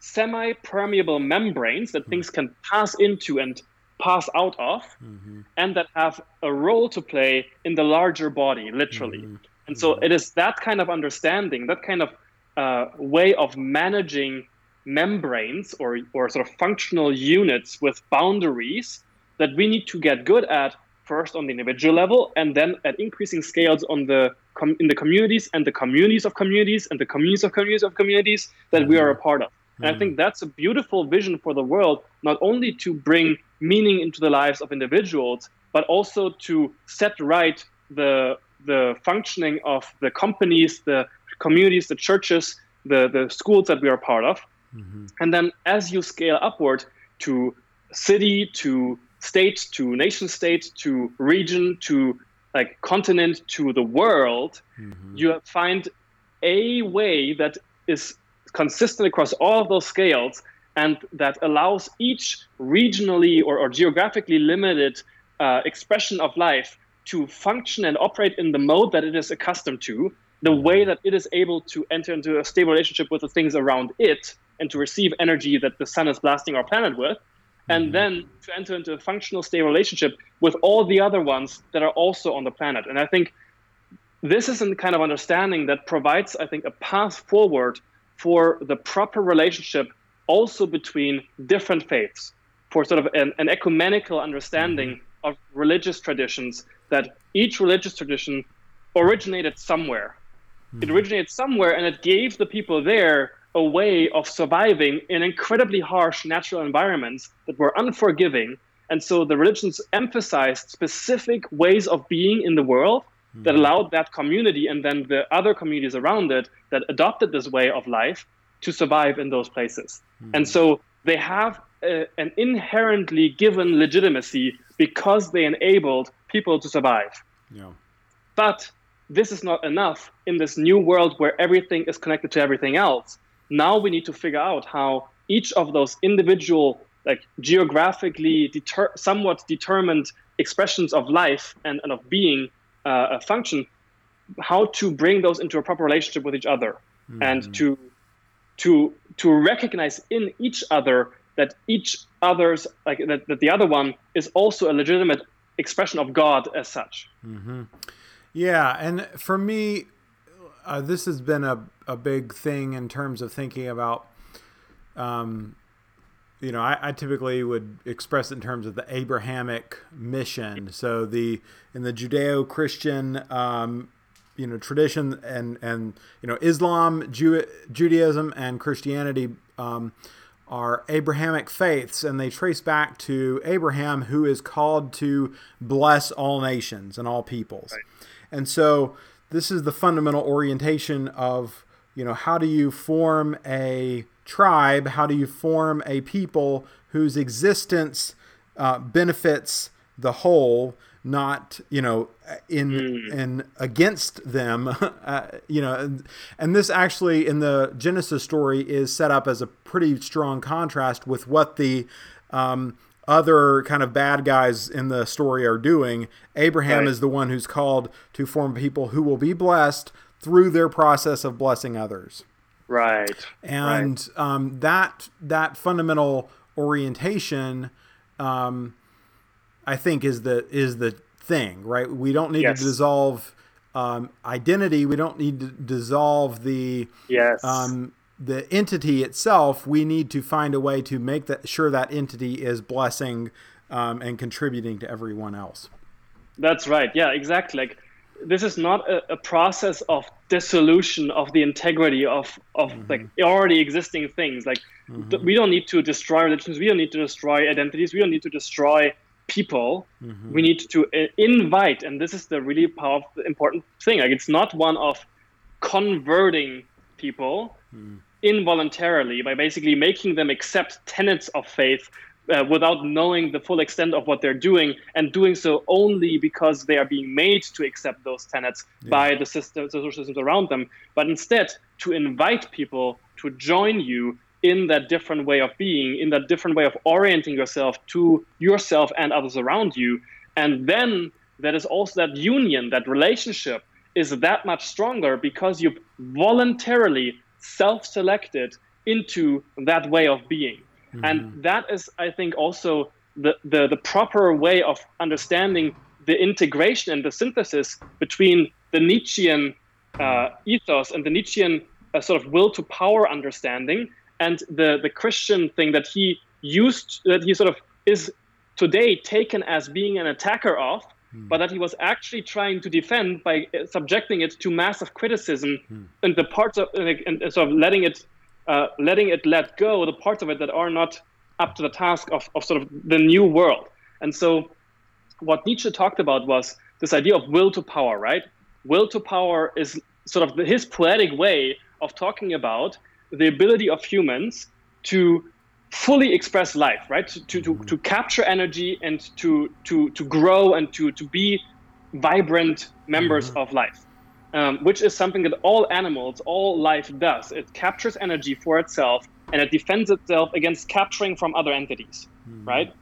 semi-permeable membranes that mm-hmm. things can pass into and pass out of, mm-hmm. and that have a role to play in the larger body, literally. Mm-hmm. And so mm-hmm. it is that kind of understanding, that kind of uh, way of managing membranes or, or sort of functional units with boundaries that we need to get good at first on the individual level, and then at increasing scales on the com- in the communities and the communities of communities and the communities of communities of communities that mm-hmm. we are a part of. And mm-hmm. I think that's a beautiful vision for the world, not only to bring meaning into the lives of individuals, but also to set right the the functioning of the companies, the communities, the churches, the, the schools that we are a part of. Mm-hmm. And then as you scale upward to city, to state, to nation state, to region, to like continent, to the world, mm-hmm. you find a way that is consistent across all of those scales and that allows each regionally or, or geographically limited uh, expression of life to function and operate in the mode that it is accustomed to, the way that it is able to enter into a stable relationship with the things around it and to receive energy that the sun is blasting our planet with, and then to enter into a functional, stable relationship with all the other ones that are also on the planet. And I think this is a kind of understanding that provides, I think, a path forward for the proper relationship also between different faiths. for sort of an, an ecumenical understanding mm-hmm. of religious traditions, that each religious tradition originated somewhere. Mm-hmm. It originated somewhere, and it gave the people there a way of surviving in incredibly harsh natural environments that were unforgiving. And so the religions emphasized specific ways of being in the world mm-hmm. that allowed that community and then the other communities around it that adopted this way of life to survive in those places. Mm-hmm. And so they have a, an inherently given legitimacy because they enabled people to survive. Yeah. But this is not enough in this new world where everything is connected to everything else. Now we need to figure out how each of those individual, like geographically deter- somewhat determined expressions of life and, and of being uh, a function, how to bring those into a proper relationship with each other mm-hmm. and to to to recognize in each other that each other's, like that, that the other one is also a legitimate expression of God as such. Mm-hmm. Yeah. And for me, uh, this has been a, a big thing in terms of thinking about, um, you know, I, I typically would express it in terms of the Abrahamic mission. So the, in the Judeo-Christian, um, you know, tradition and, and, you know, Islam, Jew, Judaism and Christianity, um, are Abrahamic faiths, and they trace back to Abraham, who is called to bless all nations and all peoples. Right. And so this is the fundamental orientation of, you know, how do you form a tribe? How do you form a people whose existence uh, benefits the whole, not, you know, in, mm. in against them, uh, you know, and, and this actually in the Genesis story is set up as a pretty strong contrast with what the, um, other kind of bad guys in the story are doing. Abraham right. is the one who's called to form people who will be blessed through their process of blessing others. Right. And right. Um, that that fundamental orientation, um, I think, is the is the thing. Right. We don't need yes. to dissolve um, identity. We don't need to dissolve the yes. Um, the entity itself. We need to find a way to make that sure that entity is blessing um, and contributing to everyone else. That's right. Yeah, exactly. Like this is not a, a process of dissolution of the integrity of, of mm-hmm. like already existing things. Like mm-hmm. th- we don't need to destroy religions. We don't need to destroy identities. We don't need to destroy people. Mm-hmm. We need to uh, invite. And this is the really powerful, important thing. Like it's not one of converting people mm. involuntarily by basically making them accept tenets of faith uh, without knowing the full extent of what they're doing, and doing so only because they are being made to accept those tenets yeah. by the systems, the social systems around them, but instead to invite people to join you in that different way of being, in that different way of orienting yourself to yourself and others around you. And then that is also that union, that relationship is that much stronger because you've voluntarily self-selected into that way of being. Mm-hmm. And that is, I think, also the, the, the proper way of understanding the integration and the synthesis between the Nietzschean uh, ethos and the Nietzschean uh, sort of will to power understanding and the, the Christian thing that he used, that he sort of is today taken as being an attacker of, Mm. but that he was actually trying to defend by subjecting it to massive criticism mm. and the parts of and, and sort of letting it, uh, letting it let go the parts of it that are not up to the task of, of sort of the new world. And so, what Nietzsche talked about was this idea of will to power. Right, will to power is sort of the, his poetic way of talking about the ability of humans to fully express life, right? To, to to to capture energy and to to to grow and to to be vibrant members mm-hmm. of life, um, which is something that all animals, all life does. It captures energy for itself and it defends itself against capturing from other entities, mm-hmm. right?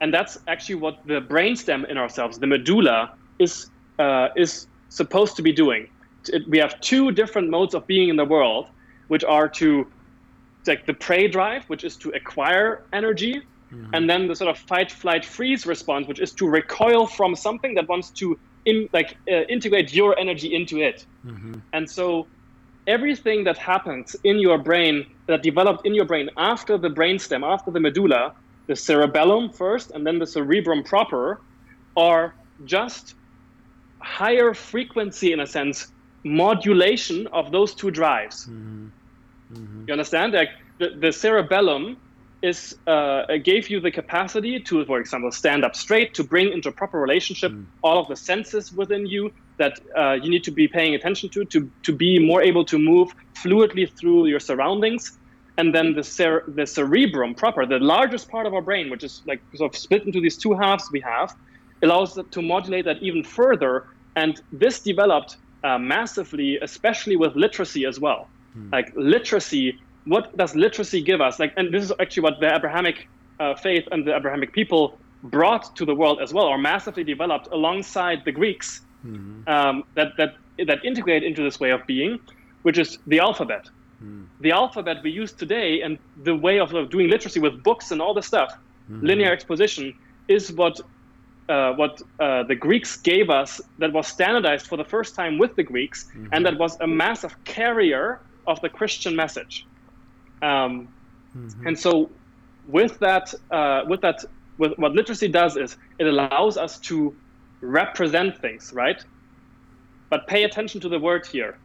And that's actually what the brainstem in ourselves, the medulla, is uh, is supposed to be doing. It, we have two different modes of being in the world, which are to like the prey drive, which is to acquire energy, mm-hmm. and then the sort of fight, flight, freeze response, which is to recoil from something that wants to in, like uh, integrate your energy into it. Mm-hmm. And so everything that happens in your brain, that developed in your brain after the brainstem, after the medulla, the cerebellum first and then the cerebrum proper, are just higher frequency, in a sense, modulation of those two drives. Mm-hmm. Mm-hmm. You understand? Like the, the cerebellum is uh, gave you the capacity to, for example, stand up straight, to bring into proper relationship mm. all of the senses within you that uh, you need to be paying attention to, to, to be more able to move fluidly through your surroundings. And then the cere- the cerebrum proper, the largest part of our brain, which is like sort of split into these two halves we have, allows it to modulate that even further. And this developed uh, massively, especially with literacy as well. Mm. Like literacy, what does literacy give us? Like, and this is actually what the Abrahamic uh, faith and the Abrahamic people brought to the world as well, or massively developed alongside the Greeks, mm-hmm. um, that that that integrate into this way of being, which is the alphabet. Mm. The alphabet we use today and the way of, of doing literacy with books and all this stuff, mm-hmm. linear exposition, is what uh, what uh, the Greeks gave us that was standardized for the first time with the Greeks, mm-hmm. and that was a massive carrier of the Christian message. Um, mm-hmm. And so with that, uh, with that, with what literacy does is it allows us to represent things, right? But pay attention to the word here,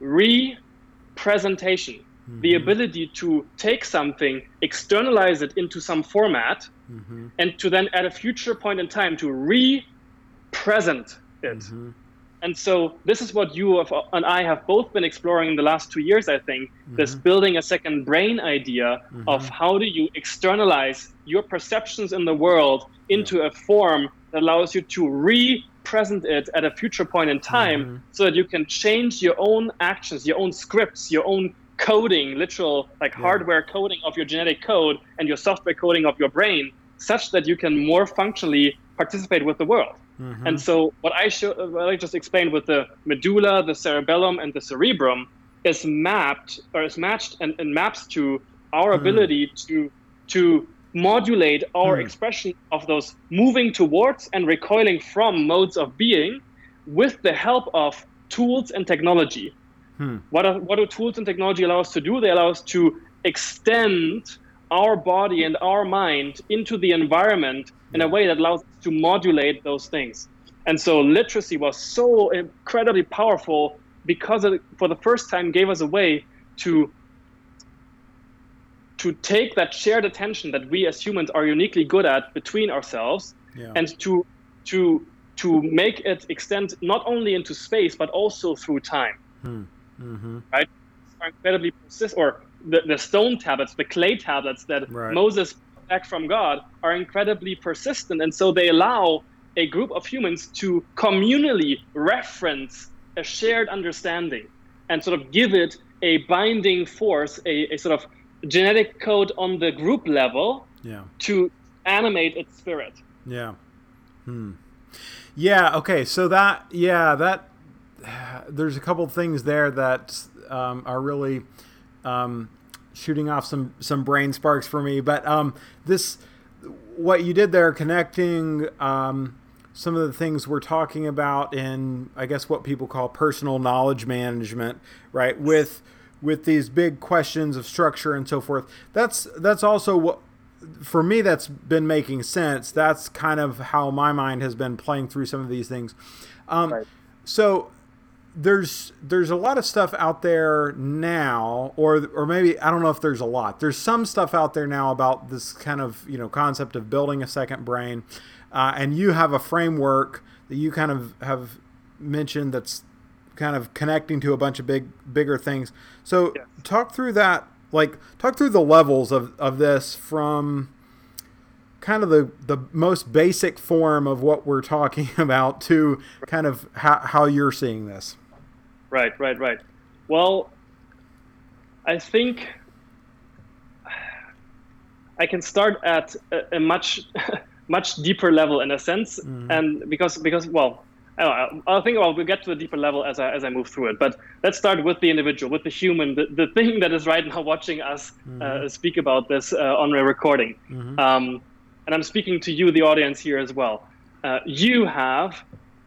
representation, mm-hmm. the ability to take something, externalize it into some format, mm-hmm. and to then at a future point in time to re-present it. Mm-hmm. And so this is what you have, and I have both been exploring in the last two years, I think, mm-hmm. this building a second brain idea mm-hmm. of how do you externalize your perceptions in the world into yeah. a form that allows you to re-present it at a future point in time, mm-hmm. so that you can change your own actions, your own scripts, your own coding, literal like yeah. hardware coding of your genetic code and your software coding of your brain, such that you can more functionally participate with the world. Mm-hmm. And so what I, show, what I just explained with the medulla, the cerebellum, and the cerebrum is mapped or is matched and, and maps to our ability mm. to to modulate our mm. expression of those moving towards and recoiling from modes of being with the help of tools and technology. Mm. What, are, what do tools and technology allow us to do? They allow us to extend our body and our mind into the environment in a way that allows us to modulate those things. And so literacy was so incredibly powerful because it, for the first time, gave us a way to, to take that shared attention that we as humans are uniquely good at between ourselves yeah. and to, to, to make it extend not only into space, but also through time. Hmm. Mm-hmm. Right? Incredibly persist or the, the stone tablets, the clay tablets that right. Moses brought back from God are incredibly persistent, and so they allow a group of humans to communally reference a shared understanding and sort of give it a binding force, a, a sort of genetic code on the group level yeah. to animate its spirit. Yeah. Hmm. Yeah. Okay. So that. Yeah. That. There's a couple of things there that um, are really um, shooting off some, some brain sparks for me. But um, this, what you did there, connecting um, some of the things we're talking about in, I guess, what people call personal knowledge management, right? With with these big questions of structure and so forth. That's that's also what, for me, that's been making sense. That's kind of how my mind has been playing through some of these things. Um, right. So. There's there's a lot of stuff out there now, or or maybe I don't know if there's a lot. There's some stuff out there now about this kind of you know concept of building a second brain, uh, and you have a framework that you kind of have mentioned that's kind of connecting to a bunch of big bigger things. So yes. talk through that, like talk through the levels of, of this from kind of the, the most basic form of what we're talking about to kind of how, how you're seeing this. Right, right, right. Well, I think I can start at a, a much, much deeper level in a sense, mm-hmm. and because because well, I don't know, I'll think well, we'll get to a deeper level as I as I move through it. But let's start with the individual, with the human, the, the thing that is right now watching us mm-hmm. uh, speak about this uh, on a recording. Mm-hmm. Um, and I'm speaking to you, the audience here as well. Uh, you have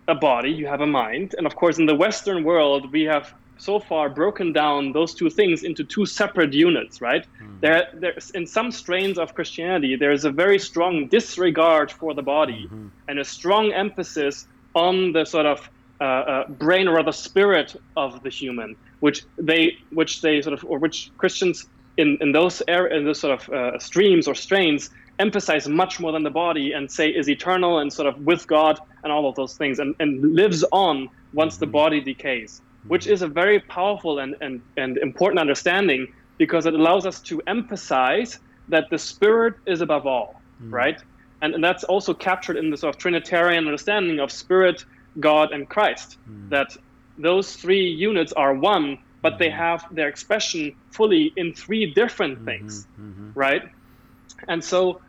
a body, you have a mind, and of course, in the Western world, we have so far broken down those two things into two separate units, right? Mm. There, there's, in some strains of Christianity, there is a very strong disregard for the body, mm-hmm. and a strong emphasis on the sort of uh, uh, brain or the spirit of the human, which they, which they sort of, or which Christians in in those er- in those sort of uh, streams or strains emphasize much more than the body and say is eternal and sort of with God and all of those things, and, and lives on once mm-hmm. the body decays. Which is a very powerful and, and, and important understanding, because it allows us to emphasize that the spirit is above all, mm. right? And, and that's also captured in the sort of Trinitarian understanding of spirit, God, and Christ, mm. that those three units are one, but they have their expression fully in three different mm-hmm, things, mm-hmm. right? And so,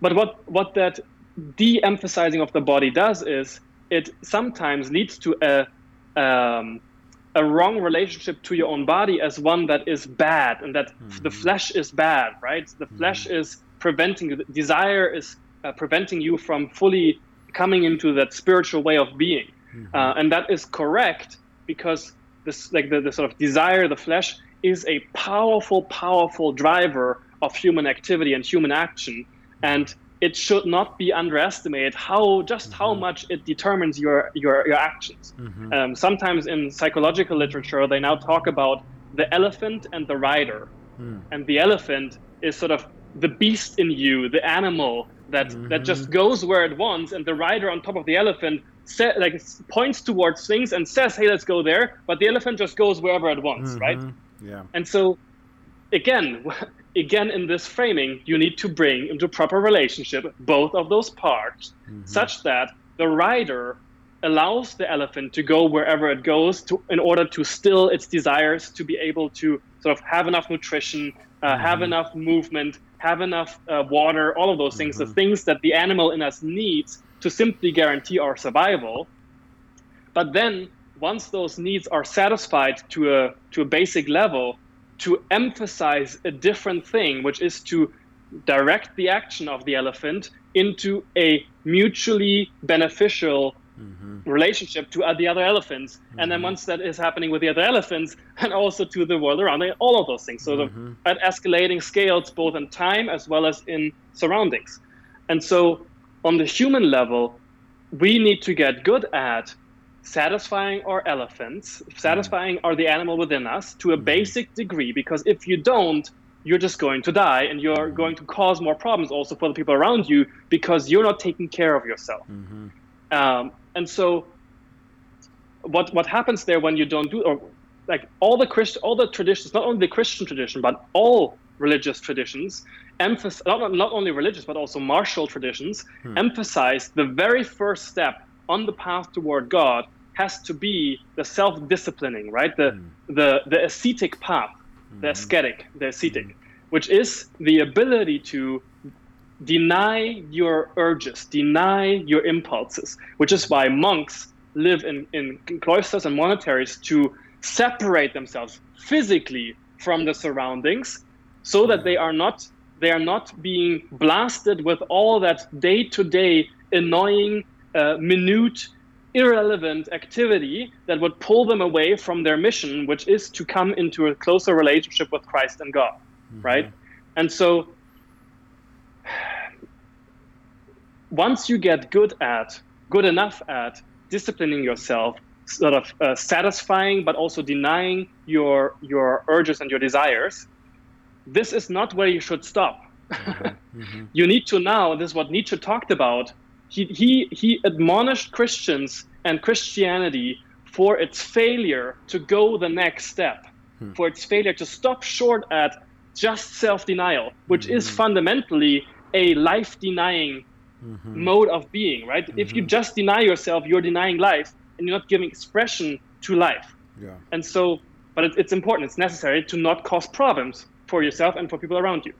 but what, what that de-emphasizing of the body does is it sometimes leads to a Um, a wrong relationship to your own body as one that is bad, and that mm-hmm. the flesh is bad, right? The mm-hmm. flesh is preventing you, the desire is uh, preventing you from fully coming into that spiritual way of being. Mm-hmm. Uh, and that is correct, because this, like the, the sort of desire, the flesh, is a powerful, powerful driver of human activity and human action. And it should not be underestimated how just mm-hmm. how much it determines your your, your actions. Mm-hmm. Um, sometimes in psychological literature, they now talk about the elephant and the rider. Mm. And the elephant is sort of the beast in you, the animal that, mm-hmm. that just goes where it wants. And the rider on top of the elephant se- like points towards things and says, hey, let's go there. But the elephant just goes wherever it wants, mm-hmm. right? Yeah. And so, again, Again, in this framing, you need to bring into proper relationship both of those parts, mm-hmm. such that the rider allows the elephant to go wherever it goes to, in order to still its desires, to be able to sort of have enough nutrition, uh, mm-hmm. have enough movement, have enough uh, water, all of those things, mm-hmm. the things that the animal in us needs to simply guarantee our survival. But then once those needs are satisfied to a to a basic level, to emphasize a different thing, which is to direct the action of the elephant into a mutually beneficial mm-hmm. relationship to the other elephants. Mm-hmm. And then once that is happening with the other elephants, and also to the world around them, all of those things. So mm-hmm. the, at escalating scales, both in time as well as in surroundings. And so on the human level, we need to get good at satisfying our elephants, satisfying mm. are the animal within us to a mm. basic degree, because if you don't, you're just going to die, and you're mm. going to cause more problems also for the people around you, because you're not taking care of yourself. Mm-hmm. Um, and so what what happens there when you don't do, or like all the Christ, all the traditions, not only the Christian tradition, but all religious traditions, emphasize, not, not only religious, but also martial traditions, mm. emphasize the very first step on the path toward God has to be the self-disciplining, right? The mm. the the ascetic path, mm. the ascetic, the ascetic, mm. which is the ability to deny your urges, deny your impulses, which is why monks live in, in cloisters and monasteries to separate themselves physically from the surroundings, so that they are not they are not being blasted with all that day-to-day annoying, Uh, minute, irrelevant activity that would pull them away from their mission, which is to come into a closer relationship with Christ and God, mm-hmm. right? And so once you get good at, good enough at disciplining yourself, sort of uh, satisfying but also denying your your urges and your desires, this is not where you should stop. Okay. Mm-hmm. You need to now, this is what Nietzsche talked about, He, he he admonished Christians and Christianity for its failure to go the next step, hmm. for its failure to stop short at just self-denial, which mm-hmm. is fundamentally a life-denying mm-hmm. mode of being, right? Mm-hmm. If you just deny yourself, you're denying life, and you're not giving expression to life. Yeah. And so, but it, it's important, it's necessary to not cause problems for yourself and for people around you.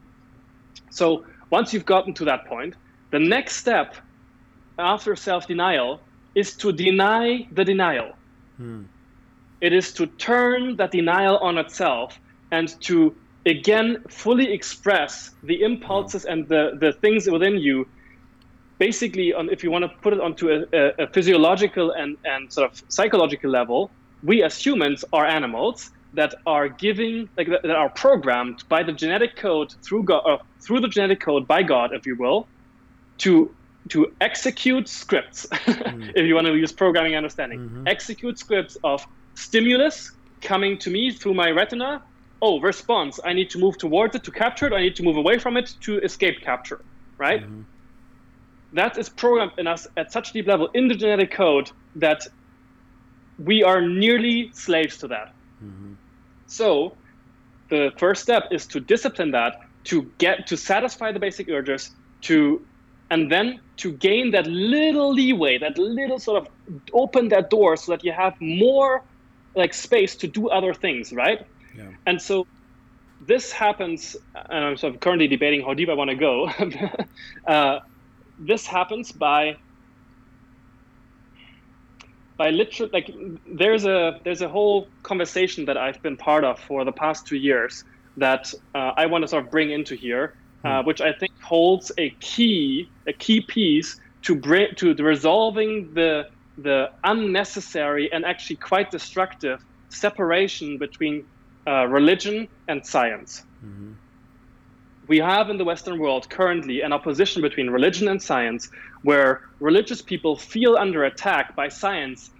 So once you've gotten to that point, the next step after self-denial is to deny the denial. Hmm. It is to turn that denial on itself and to again fully express the impulses oh. and the, the things within you. Basically, on, if you want to put it onto a, a, a physiological and, and sort of psychological level, we as humans are animals that are giving, like that, that are programmed by the genetic code through God, or through the genetic code by God, if you will, to to execute scripts, mm. if you want to use programming understanding, mm-hmm. execute scripts of stimulus coming to me through my retina. Oh, response, I need to move towards it to capture it. I need to move away from it to escape capture, right? Mm-hmm. That is programmed in us at such a deep level in the genetic code that we are nearly slaves to that. Mm-hmm. So the first step is to discipline that, to get to satisfy the basic urges, to and then to gain that little leeway, that little sort of open that door so that you have more like space to do other things, right? Yeah. And so this happens, and I'm sort of currently debating how deep I want to go. uh, this happens by by literally, like there's a there's a whole conversation that I've been part of for the past two years that uh, I want to sort of bring into here, hmm. uh, which I think holds a key a key piece to bring to the resolving the the unnecessary and actually quite destructive separation between uh, religion and science. Mm-hmm. We have in the Western world currently an opposition between religion and science, where religious people feel under attack by science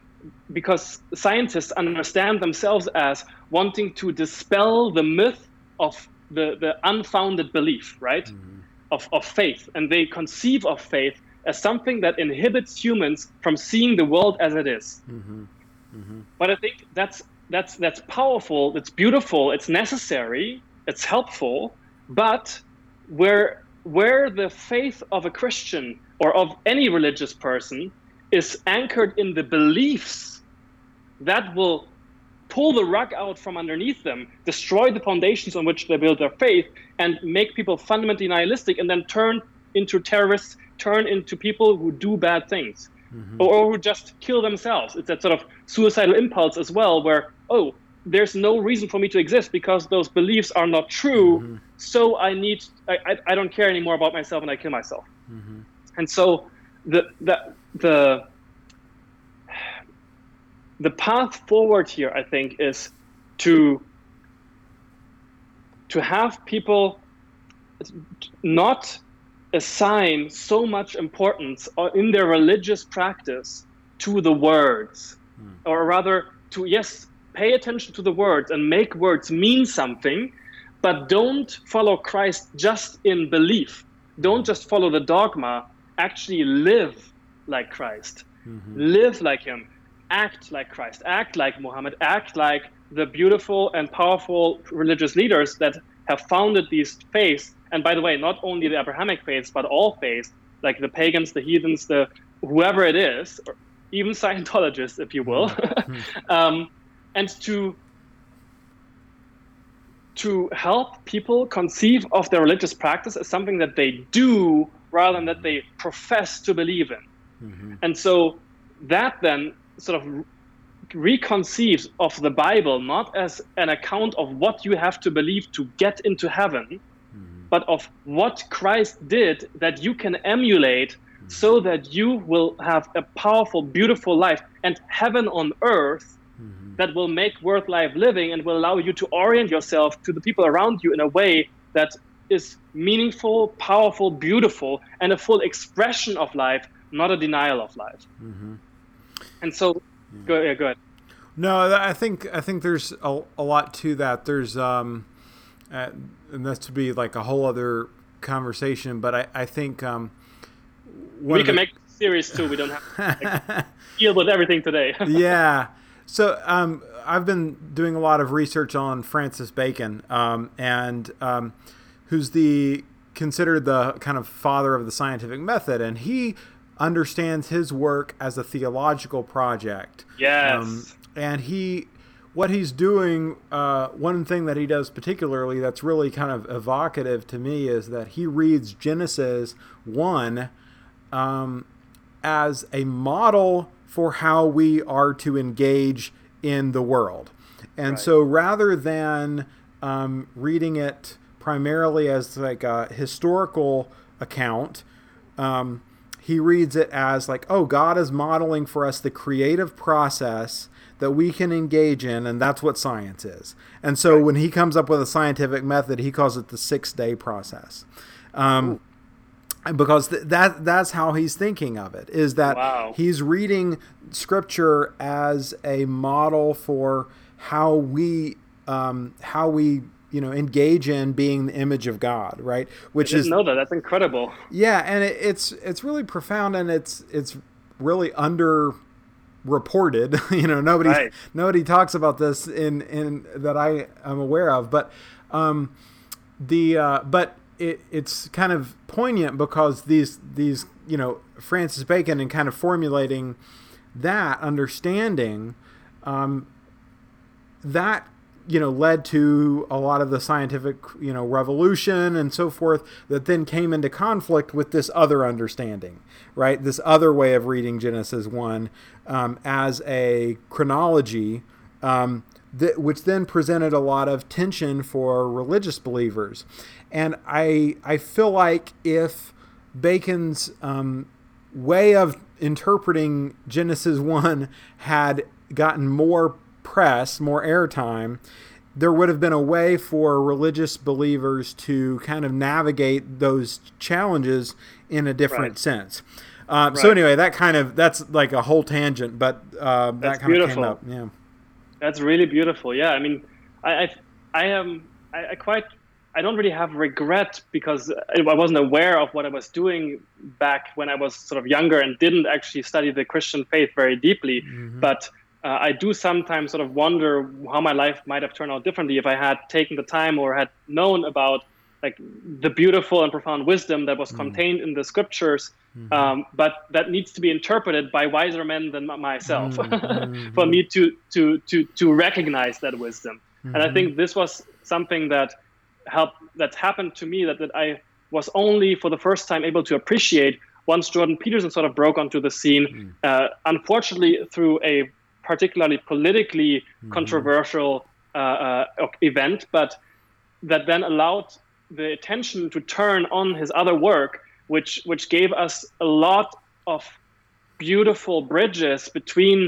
because scientists understand themselves as wanting to dispel the myth of the, the unfounded belief, right? Mm-hmm. Of, of faith. And they conceive of faith as something that inhibits humans from seeing the world as it is. Mm-hmm. Mm-hmm. But I think that's that's that's powerful, it's beautiful, it's necessary, it's helpful, but where where the faith of a Christian or of any religious person is anchored in the beliefs that will pull the rug out from underneath them, destroy the foundations on which they build their faith, and make people fundamentally nihilistic and then turn into terrorists, turn into people who do bad things. Mm-hmm. Or, or who just kill themselves. It's that sort of suicidal impulse as well, where, oh, there's no reason for me to exist because those beliefs are not true, mm-hmm. so I need, I, I, I don't care anymore about myself and I kill myself. Mm-hmm. And so the, the, the, the path forward here, I think, is to, to have people not assign so much importance in their religious practice to the words, mm. or rather to, yes, pay attention to the words and make words mean something, but don't follow Christ just in belief. Don't just follow the dogma, actually live like Christ, mm-hmm. live like him, act like Christ, act like Muhammad, act like the beautiful and powerful religious leaders that have founded these faiths. And by the way, not only the Abrahamic faiths, but all faiths, like the pagans, the heathens, the whoever it is, or even Scientologists, if you will, um, and to to help people conceive of their religious practice as something that they do rather than that they profess to believe in. Mm-hmm. And so that then sort of reconceives of the Bible not as an account of what you have to believe to get into heaven, but of what Christ did that you can emulate, mm-hmm. so that you will have a powerful, beautiful life and heaven on earth, mm-hmm. that will make worth life living and will allow you to orient yourself to the people around you in a way that is meaningful, powerful, beautiful, and a full expression of life, not a denial of life. Mm-hmm. And so, yeah. go, yeah, go ahead. No, I think I think there's a, a lot to that. There's. Um... Uh, and that's to be like a whole other conversation, but I, I think um, we can the... make it serious too. We don't have to like, deal with everything today. Yeah. So um, I've been doing a lot of research on Francis Bacon, um, and um, who's the considered the kind of father of the scientific method, and he understands his work as a theological project. Yes. Um, and he. What he's doing, uh, one thing that he does particularly that's really kind of evocative to me is that he reads Genesis one um, as a model for how we are to engage in the world. And right. So rather than um, reading it primarily as like a historical account, um, he reads it as like, oh, God is modeling for us the creative process that we can engage in, and that's what science is. And so right. when he comes up with a scientific method, he calls it the six-day process. Um, because th- that that's how he's thinking of it, is that wow. he's reading Scripture as a model for how we um, how we you know engage in being the image of God, right? Which I didn't is know that that's incredible. Yeah, and it, it's it's really profound, and it's it's really under. reported, you know, nobody, right. nobody talks about this in, in that I am aware of, but, um, the, uh, but it, it's kind of poignant because these, these, you know, Francis Bacon and kind of formulating that understanding, um, that, you know, led to a lot of the scientific, you know, revolution and so forth that then came into conflict with this other understanding, right? This other way of reading Genesis one um, as a chronology, um, th- which then presented a lot of tension for religious believers. And I I feel like if Bacon's um, way of interpreting Genesis one had gotten more press, more airtime, there would have been a way for religious believers to kind of navigate those challenges in a different right. sense. Um, right. So anyway, that kind of, that's like a whole tangent, but uh, that that's kind beautiful. of came up. Yeah. That's really beautiful. Yeah. I mean, I, I, I am, I, I quite, I don't really have regret because I wasn't aware of what I was doing back when I was sort of younger and didn't actually study the Christian faith very deeply, mm-hmm. but Uh, I do sometimes sort of wonder how my life might have turned out differently if I had taken the time or had known about like the beautiful and profound wisdom that was mm. contained in the scriptures. Mm-hmm. Um, but that needs to be interpreted by wiser men than myself mm-hmm. for me to, to, to, to recognize that wisdom. Mm-hmm. And I think this was something that helped, that's happened to me that, that I was only for the first time able to appreciate once Jordan Peterson sort of broke onto the scene, mm. uh, unfortunately through a particularly politically mm-hmm. controversial uh, uh, event, but that then allowed the attention to turn on his other work, which which gave us a lot of beautiful bridges between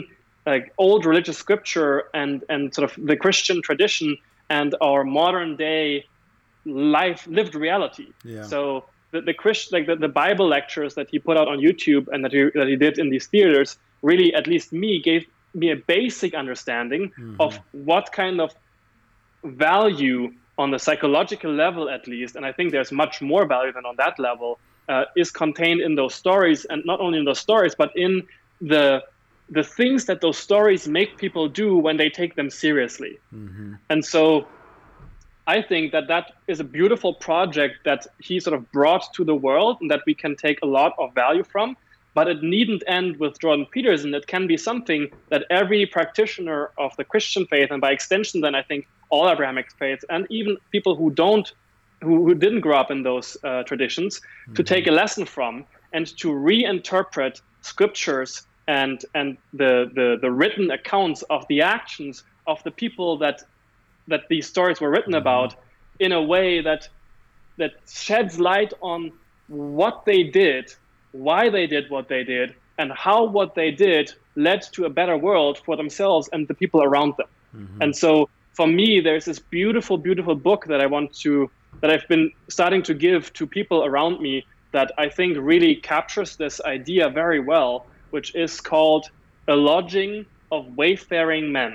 like old religious scripture and, and sort of the Christian tradition and our modern day life lived reality. Yeah. So the the Christ, like the, the Bible lectures that he put out on YouTube and that he that he did in these theaters really, at least me, gave me a basic understanding mm-hmm. of what kind of value on the psychological level, at least, and I think there's much more value than on that level, uh, is contained in those stories, and not only in those stories, but in the the things that those stories make people do when they take them seriously. Mm-hmm. And so I think that that is a beautiful project that he sort of brought to the world and that we can take a lot of value from. But it needn't end with Jordan Peterson. It can be something that every practitioner of the Christian faith, and by extension, then I think all Abrahamic faiths, and even people who don't, who, who didn't grow up in those uh, traditions, mm-hmm. to take a lesson from and to reinterpret scriptures and and the, the the written accounts of the actions of the people that that these stories were written mm-hmm. about in a way that that sheds light on what they did, why they did what they did, and how what they did led to a better world for themselves and the people around them. Mm-hmm. And so for me, there's this beautiful, beautiful book that I want to, that I've been starting to give to people around me that I think really captures this idea very well, which is called A Lodging of Wayfaring Men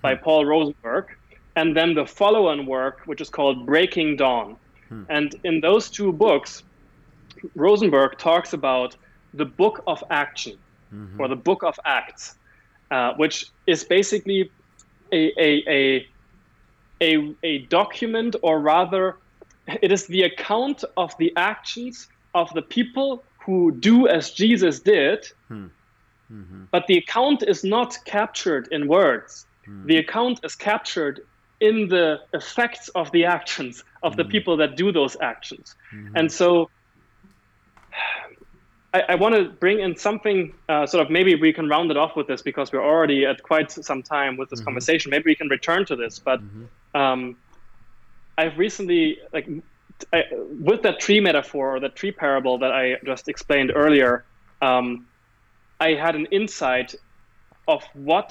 by mm-hmm. Paul Rosenberg. And then the follow-on work, which is called Breaking Dawn. Mm-hmm. And in those two books, Rosenberg talks about the book of action mm-hmm. or the book of acts, uh, which is basically a, a, a, a, a document, or rather it is the account of the actions of the people who do as Jesus did, mm. mm-hmm. but the account is not captured in words. Mm. The account is captured in the effects of the actions of mm. the people that do those actions. Mm-hmm. And so I, I want to bring in something, uh, sort of maybe we can round it off with this because we're already at quite some time with this mm-hmm. conversation. Maybe we can return to this, but mm-hmm. um, I've recently, like, I, with that tree metaphor or that tree parable that I just explained earlier, um, I had an insight of what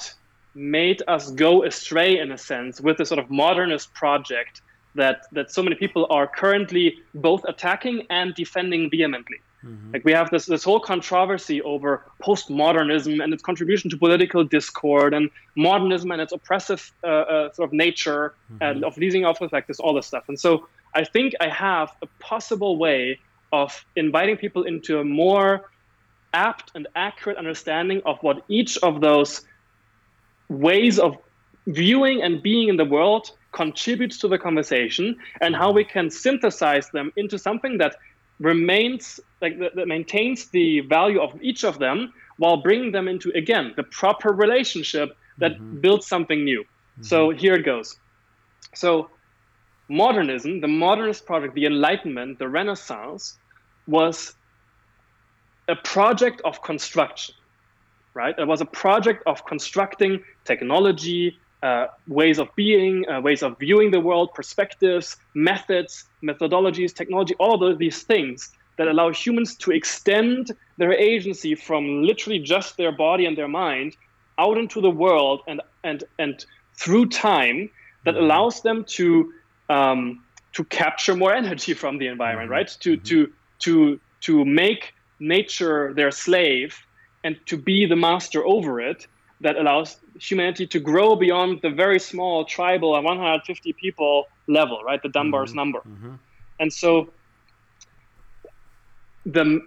made us go astray, in a sense, with the sort of modernist project that that so many people are currently both attacking and defending vehemently. Mm-hmm. Like we have this this whole controversy over postmodernism and its contribution to political discord, and modernism and its oppressive uh, uh, sort of nature, mm-hmm. and of leasing off with like this, all this stuff. And so I think I have a possible way of inviting people into a more apt and accurate understanding of what each of those ways of viewing and being in the world contributes to the conversation, and how we can synthesize them into something that remains, like that, that maintains the value of each of them, while bringing them into, again, the proper relationship that mm-hmm. builds something new. Mm-hmm. So here it goes. So modernism, the modernist project, the Enlightenment, the Renaissance, was a project of construction, right? It was a project of constructing technology, Uh, ways of being, uh, ways of viewing the world, perspectives, methods, methodologies, technology, all of these things that allow humans to extend their agency from literally just their body and their mind out into the world and and and through time, that allows them to um, to capture more energy from the environment, right? To to to to make nature their slave and to be the master over it. That allows humanity to grow beyond the very small tribal one hundred fifty people level, right? The Dunbar's mm-hmm. number. Mm-hmm. And so the,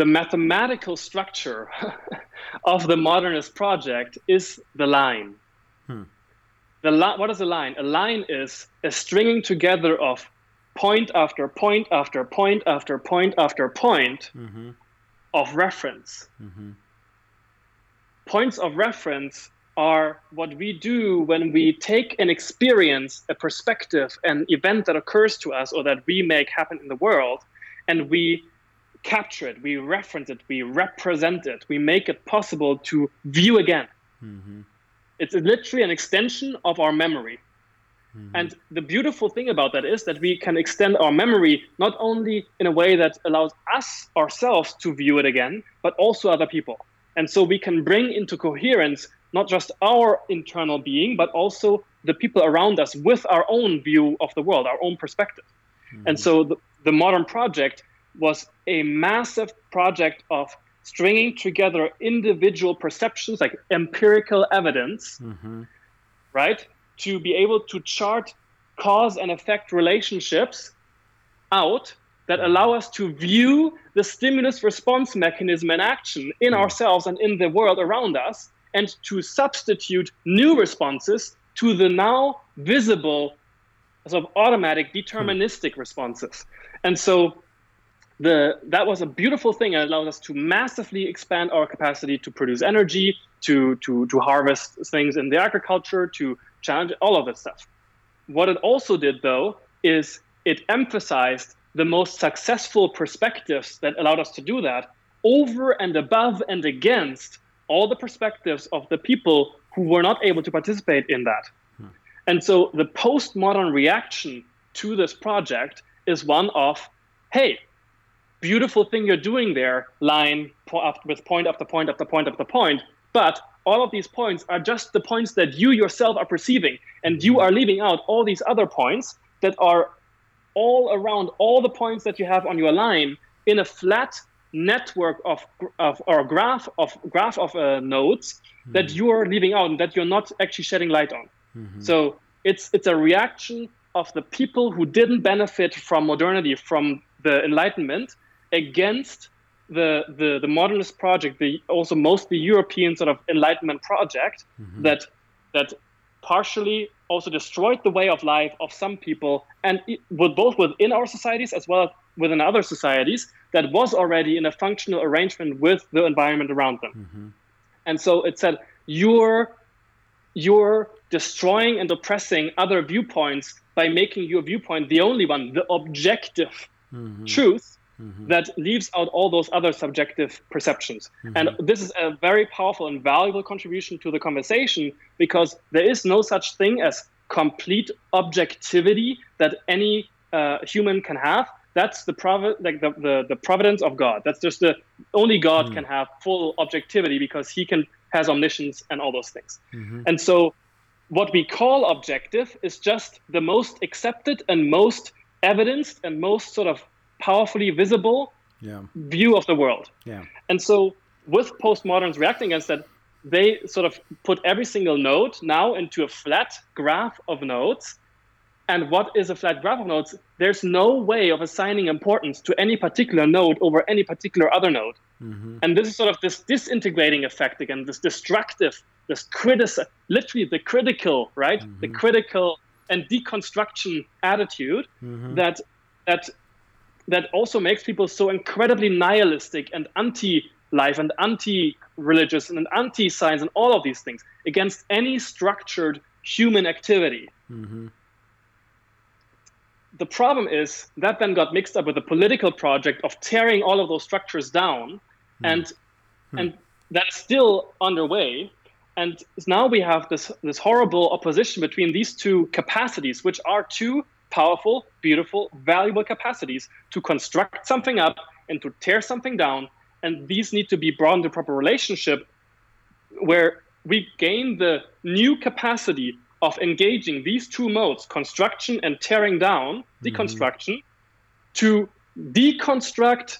the mathematical structure of the modernist project is the line. Hmm. The li- what is a line? A line is a stringing together of point after point after point after point after point mm-hmm. of reference. Mm-hmm. Points of reference are what we do when we take an experience, a perspective, an event that occurs to us or that we make happen in the world, and we capture it, we reference it, we represent it, we make it possible to view again. Mm-hmm. It's literally an extension of our memory. Mm-hmm. And the beautiful thing about that is that we can extend our memory not only in a way that allows us, ourselves, to view it again, but also other people. And so we can bring into coherence not just our internal being, but also the people around us with our own view of the world, our own perspective. Mm-hmm. And so the, the modern project was a massive project of stringing together individual perceptions, like empirical evidence, mm-hmm. right? To be able to chart cause and effect relationships out that allow us to view the stimulus-response mechanism in action in mm. ourselves and in the world around us, and to substitute new responses to the now visible sort of automatic, deterministic mm. responses. And so the that was a beautiful thing, and allowed us to massively expand our capacity to produce energy, to, to, to harvest things in the agriculture, to challenge all of that stuff. What it also did, though, is it emphasized the most successful perspectives that allowed us to do that over and above and against all the perspectives of the people who were not able to participate in that. Hmm. And so the postmodern reaction to this project is one of, hey, beautiful thing you're doing there, line po- after, with point after point after point after point, but all of these points are just the points that you yourself are perceiving, and you are leaving out all these other points that are all around all the points that you have on your line in a flat network of, of or graph of graph of uh, nodes mm-hmm. that you are leaving out and that you're not actually shedding light on. Mm-hmm. So it's it's a reaction of the people who didn't benefit from modernity, from the Enlightenment, against the the, the modernist project, the also mostly European sort of Enlightenment project mm-hmm. that that partially also destroyed the way of life of some people, and it, with both within our societies as well as within other societies that was already in a functional arrangement with the environment around them. Mm-hmm. And so it said, you're, you're destroying and oppressing other viewpoints by making your viewpoint the only one, the objective mm-hmm. truth mm-hmm. that leaves out all those other subjective perceptions. Mm-hmm. And this is a very powerful and valuable contribution to the conversation, because there is no such thing as complete objectivity that any uh, human can have. That's the provi- like the, the, the providence of God. That's just the only God mm-hmm. can have full objectivity, because he can has omniscience, and all those things. Mm-hmm. And so what we call objective is just the most accepted and most evidenced and most sort of powerfully visible yeah. view of the world. Yeah. And so with postmoderns reacting against that, they sort of put every single node now into a flat graph of nodes. And what is a flat graph of nodes? There's no way of assigning importance to any particular node over any particular other node. Mm-hmm. And this is sort of this disintegrating effect again, this destructive, this critici- literally the critical, right? Mm-hmm. The critical and deconstruction attitude mm-hmm. that that that also makes people so incredibly nihilistic and anti-life and anti-religious and anti-science and all of these things against any structured human activity. Mm-hmm. The problem is that then got mixed up with the political project of tearing all of those structures down, mm. and mm. and that's still underway. And now we have this this horrible opposition between these two capacities, which are two powerful, beautiful, valuable capacities to construct something up and to tear something down. And these need to be brought into proper relationship, where we gain the new capacity of engaging these two modes, construction and tearing down, deconstruction, mm-hmm. to deconstruct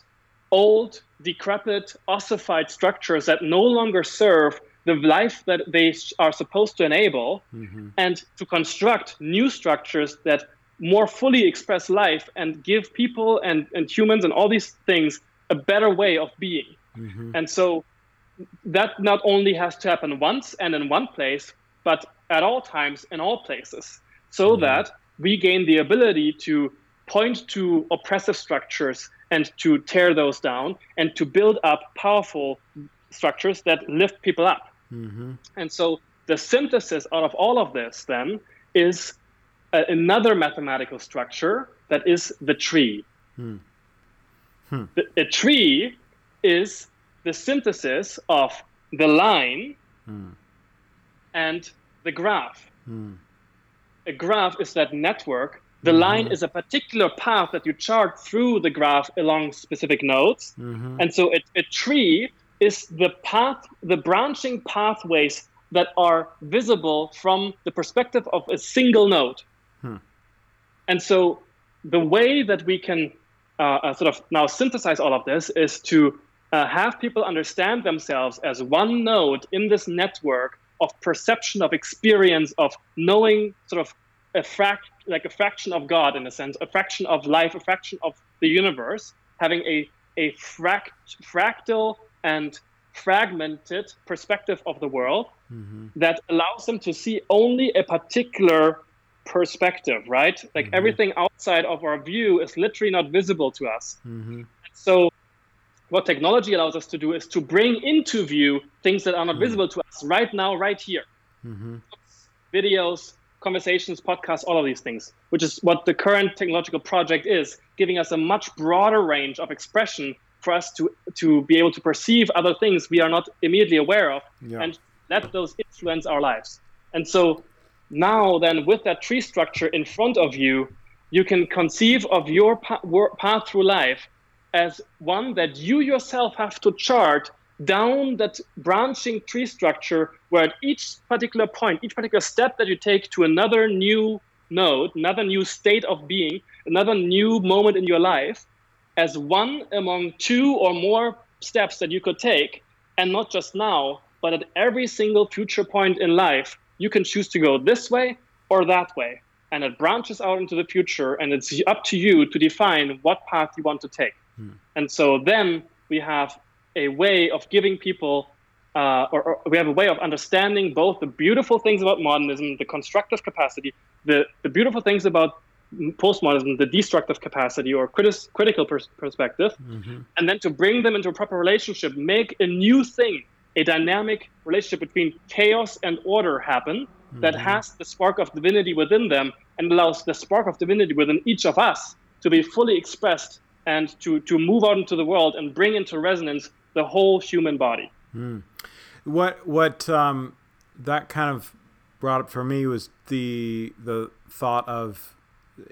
old, decrepit, ossified structures that no longer serve the life that they are supposed to enable, mm-hmm. and to construct new structures that more fully express life and give people and, and humans and all these things a better way of being. Mm-hmm. And so that not only has to happen once and in one place, but at all times, in all places, so mm-hmm. that we gain the ability to point to oppressive structures and to tear those down and to build up powerful structures that lift people up. Mm-hmm. And so the synthesis out of all of this then is a, another mathematical structure that is the tree. Mm. Hmm. The, a tree is the synthesis of the line mm. and the graph. Mm. A graph is that network. The mm-hmm. line is a particular path that you chart through the graph along specific nodes. Mm-hmm. And so a, a tree is the path, the branching pathways that are visible from the perspective of a single node. Hmm. And so the way that we can uh, uh, sort of now synthesize all of this is to uh, have people understand themselves as one node in this network of perception, of experience, of knowing sort of a fract, like a fraction of God in a sense, a fraction of life, a fraction of the universe, having a, a fract, fractal and fragmented perspective of the world mm-hmm. that allows them to see only a particular perspective, right? Like mm-hmm. everything outside of our view is literally not visible to us. Mm-hmm. So what technology allows us to do is to bring into view things that are not mm-hmm. visible to us right now, right here. Mm-hmm. Videos, conversations, podcasts, all of these things, which is what the current technological project is, giving us a much broader range of expression for us to, to be able to perceive other things we are not immediately aware of yeah. and let those influence our lives. And so now then, with that tree structure in front of you, you can conceive of your pa- path through life as one that you yourself have to chart down that branching tree structure, where at each particular point, each particular step that you take to another new node, another new state of being, another new moment in your life, as one among two or more steps that you could take, and not just now, but at every single future point in life, you can choose to go this way or that way. And it branches out into the future, and it's up to you to define what path you want to take. And so then we have a way of giving people, uh, or, or we have a way of understanding both the beautiful things about modernism, the constructive capacity, the, the beautiful things about postmodernism, the destructive capacity or critis- critical pers- perspective, mm-hmm. and then to bring them into a proper relationship, make a new thing, a dynamic relationship between chaos and order happen mm-hmm. that has the spark of divinity within them and allows the spark of divinity within each of us to be fully expressed and to, to move out into the world and bring into resonance the whole human body. Mm. What what um, that kind of brought up for me was the the thought of,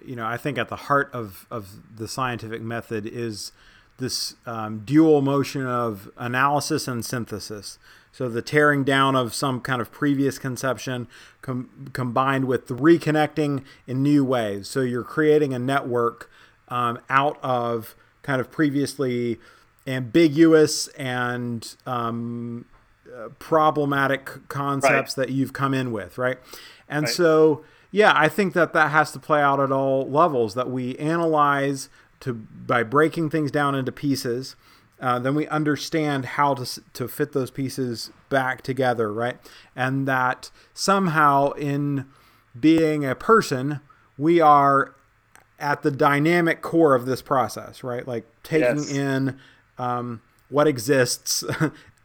you know, I think at the heart of, of the scientific method is this um, dual motion of analysis and synthesis. So the tearing down of some kind of previous conception com- combined with the reconnecting in new ways. So you're creating a network um, out of kind of previously ambiguous and um, uh, problematic concepts right. that you've come in with, right? And right. so, yeah, I think that that has to play out at all levels, that we analyze to by breaking things down into pieces. Uh, then we understand how to to fit those pieces back together, right? And that somehow in being a person, we are at the dynamic core of this process, right? Like taking yes. in um, what exists,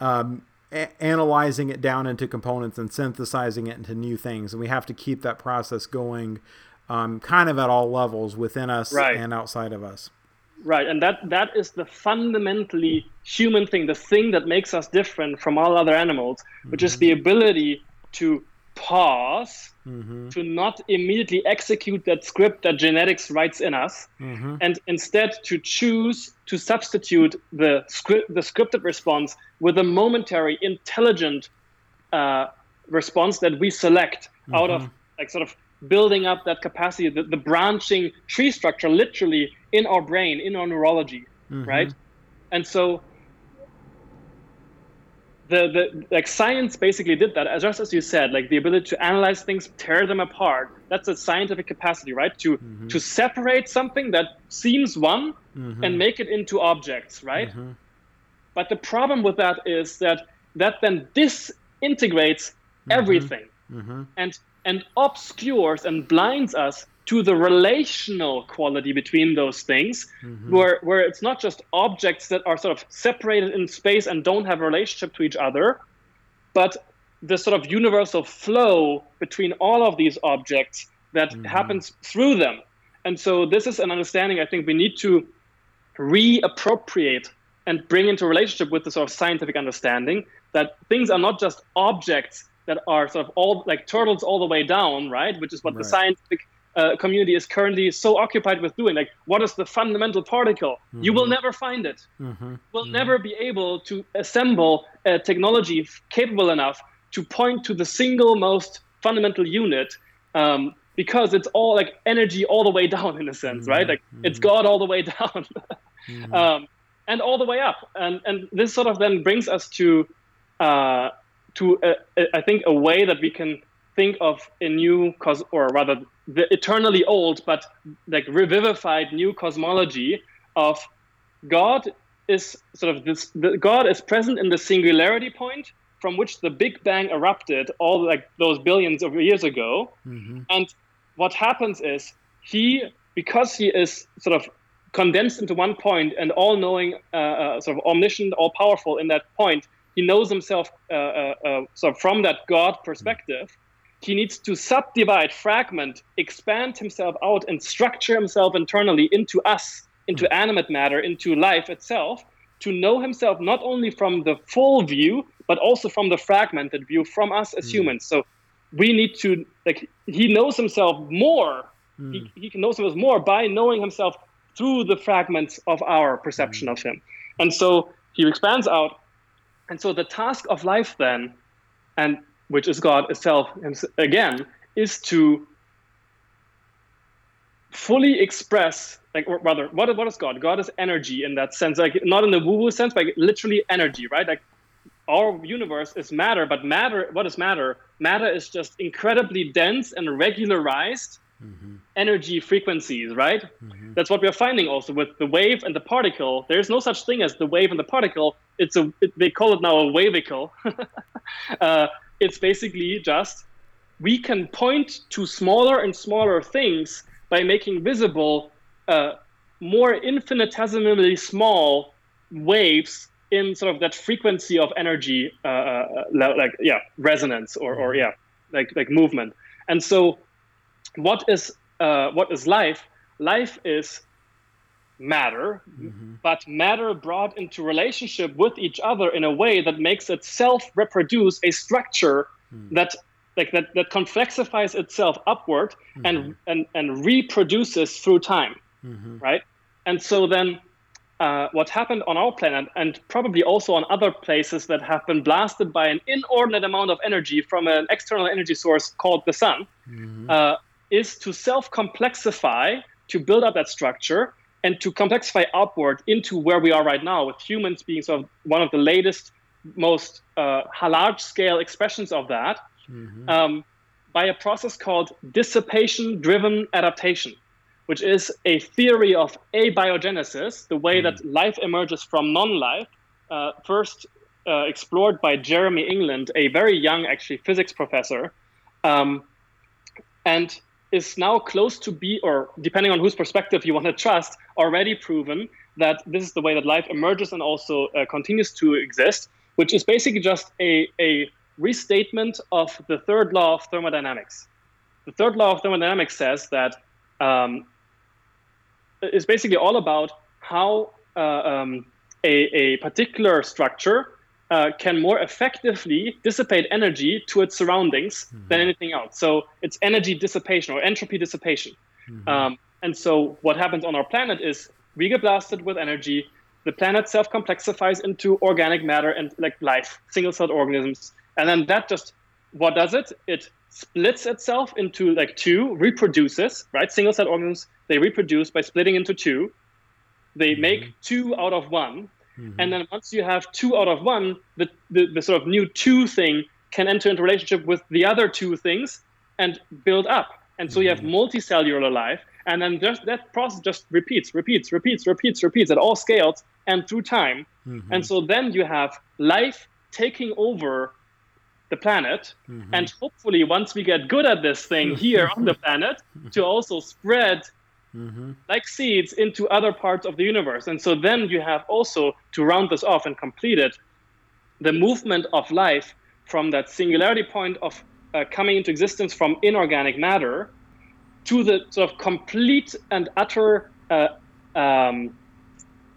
um, a- analyzing it down into components and synthesizing it into new things. And we have to keep that process going um, kind of at all levels within us right. and outside of us. Right, and that, that is the fundamentally human thing, the thing that makes us different from all other animals, which mm-hmm. is the ability to pause, mm-hmm. to not immediately execute that script that genetics writes in us, mm-hmm. and instead to choose to substitute the script, the scripted response with a momentary, intelligent uh, response that we select mm-hmm. out of like sort of building up that capacity, the, the branching tree structure literally in our brain, in our neurology, mm-hmm. right? And so the the like science basically did that, as just as you said, like the ability to analyze things, tear them apart. That's a scientific capacity, right? To mm-hmm. to separate something that seems one mm-hmm. and make it into objects, right? Mm-hmm. But the problem with that is that that then disintegrates mm-hmm. everything. Mm-hmm. And and obscures and blinds us to the relational quality between those things, mm-hmm. where where it's not just objects that are sort of separated in space and don't have a relationship to each other, but the sort of universal flow between all of these objects that mm-hmm. happens through them. And so this is an understanding I think we need to reappropriate and bring into relationship with the sort of scientific understanding that things are not just objects that are sort of all like turtles all the way down, right? Which is what right. the scientific uh, community is currently so occupied with doing. Like, what is the fundamental particle? Mm-hmm. You will never find it. Mm-hmm. We'll mm-hmm. never be able to assemble a technology capable enough to point to the single most fundamental unit um, because it's all like energy all the way down in a sense, mm-hmm. right? Like mm-hmm. it's God all the way down mm-hmm. um, and all the way up. And, and this sort of then brings us to, uh, to, uh, I think, a way that we can think of a new, cos- or rather the eternally old, but like revivified new cosmology of God is sort of this, the, God is present in the singularity point from which the Big Bang erupted all like those billions of years ago. Mm-hmm. And what happens is he, because he is sort of condensed into one point and all-knowing, uh, uh, sort of omniscient, all-powerful in that point, he knows himself uh, uh, uh, so from that God perspective. He needs to subdivide, fragment, expand himself out and structure himself internally into us, into mm-hmm. animate matter, into life itself, to know himself not only from the full view, but also from the fragmented view from us as mm-hmm. humans. So we need to, like, he knows himself more. Mm-hmm. He, he knows himself more by knowing himself through the fragments of our perception mm-hmm. of him. And so he expands out. And so the task of life then, and which is God itself again, is to fully express, like, or rather, what, what is God? God is energy in that sense, like not in the woo-woo sense, but like, literally energy, right? Like our universe is matter, but matter, what is matter? Matter is just incredibly dense and regularized mm-hmm. energy frequencies, right? Mm-hmm. That's what we're finding also with the wave and the particle. There is no such thing as the wave and the particle. It's a it, they call it now a wavicle. uh, it's basically just we can point to smaller and smaller things by making visible uh, more infinitesimally small waves in sort of that frequency of energy, uh, like yeah, resonance or or yeah, like like movement. And so, what is uh, what is life? Life is matter, mm-hmm. but matter brought into relationship with each other in a way that makes itself reproduce a structure mm-hmm. that like that that complexifies itself upward mm-hmm. and, and and reproduces through time, mm-hmm. right? And so then uh, what happened on our planet, and probably also on other places that have been blasted by an inordinate amount of energy from an external energy source called the sun, mm-hmm. uh, is to self-complexify, to build up that structure, and to complexify upward into where we are right now, with humans being sort of one of the latest, most uh, large-scale expressions of that, mm-hmm. um, by a process called dissipation-driven adaptation, which is a theory of abiogenesis, the way mm-hmm. that life emerges from non-life, uh, first uh, explored by Jeremy England, a very young, actually, physics professor, um, and is now close to be, or depending on whose perspective you want to trust, already proven that this is the way that life emerges and also uh, continues to exist, which is basically just a, a restatement of the third law of thermodynamics. The third law of thermodynamics says that um, it's basically all about how uh, um, a, a particular structure Uh, can more effectively dissipate energy to its surroundings mm-hmm. than anything else. So it's energy dissipation or entropy dissipation. Mm-hmm. Um, and so what happens on our planet is we get blasted with energy. The planet self-complexifies into organic matter and like life, single-celled organisms. And then that just, what does it? It splits itself into like two, reproduces, right? Single-celled organisms, they reproduce by splitting into two. They mm-hmm. make two out of one. Mm-hmm. And then once you have two out of one, the, the, the sort of new two thing can enter into relationship with the other two things and build up. And so mm-hmm. you have multicellular life. And then just, that process just repeats, repeats, repeats, repeats, repeats at all scales and through time. Mm-hmm. And so then you have life taking over the planet. Mm-hmm. And hopefully once we get good at this thing here on the planet, to also spread Mm-hmm. like seeds into other parts of the universe. And so then you have also, to round this off and complete it, the movement of life from that singularity point of uh, coming into existence from inorganic matter to the sort of complete and utter uh, um,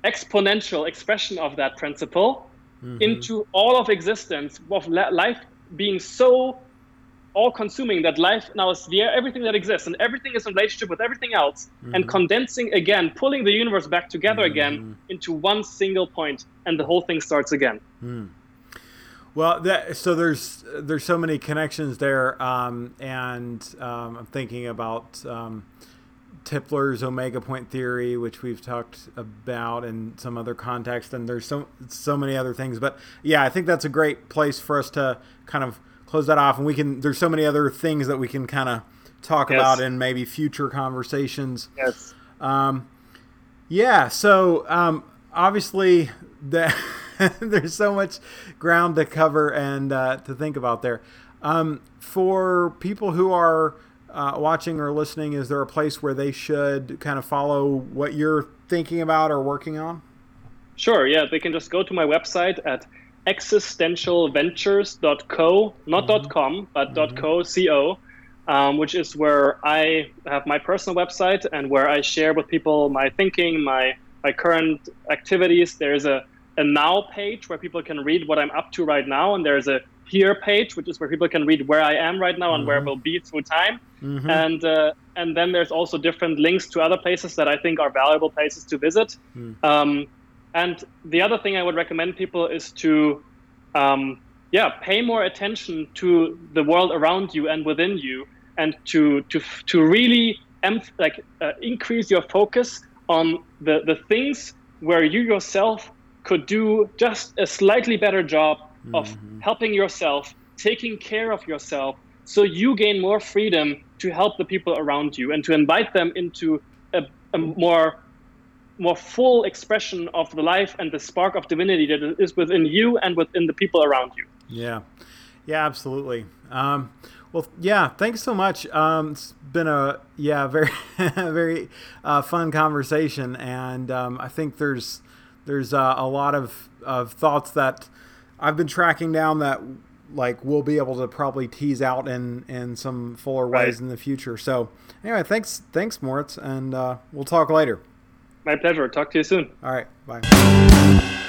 exponential expression of that principle mm-hmm. into all of existence, of life being so all-consuming that life now is the everything that exists, and everything is in relationship with everything else, mm-hmm. and condensing again, pulling the universe back together mm-hmm. again into one single point, and the whole thing starts again. Mm. Well, that, so there's there's so many connections there, um, and um, I'm thinking about um, Tipler's Omega Point Theory, which we've talked about in some other context, and there's so so many other things. But yeah, I think that's a great place for us to kind of close that off, and we can, there's so many other things that we can kind of talk yes. about in maybe future conversations. Yes. Um, yeah. So, um, obviously the, there's so much ground to cover and, uh, to think about there. Um, for people who are, uh, watching or listening, is there a place where they should kind of follow what you're thinking about or working on? Sure. Yeah. They can just go to my website at existential ventures dot co, not mm-hmm. .com, but mm-hmm. .co, C O, um, which is where I have my personal website and where I share with people my thinking, my, my current activities. There's a, a now page where people can read what I'm up to right now, and there's a here page, which is where people can read where I am right now mm-hmm. and where I will be through time. Mm-hmm. And uh, and then there's also different links to other places that I think are valuable places to visit. Mm. Um, And the other thing I would recommend people is to, um, yeah, pay more attention to the world around you and within you, and to to to really em- like uh, increase your focus on the, the things where you yourself could do just a slightly better job mm-hmm. of helping yourself, taking care of yourself, so you gain more freedom to help the people around you and to invite them into a, a more more full expression of the life and the spark of divinity that is within you and within the people around you. Yeah. Yeah, absolutely. Um, well, yeah, thanks so much. Um, it's been a, yeah, very, very uh, fun conversation. And um, I think there's, there's uh, a lot of, of thoughts that I've been tracking down that like we'll be able to probably tease out in, in some fuller right. ways in the future. So anyway, thanks. Thanks, Moritz. And uh, we'll talk later. My pleasure. Talk to you soon. All right. Bye.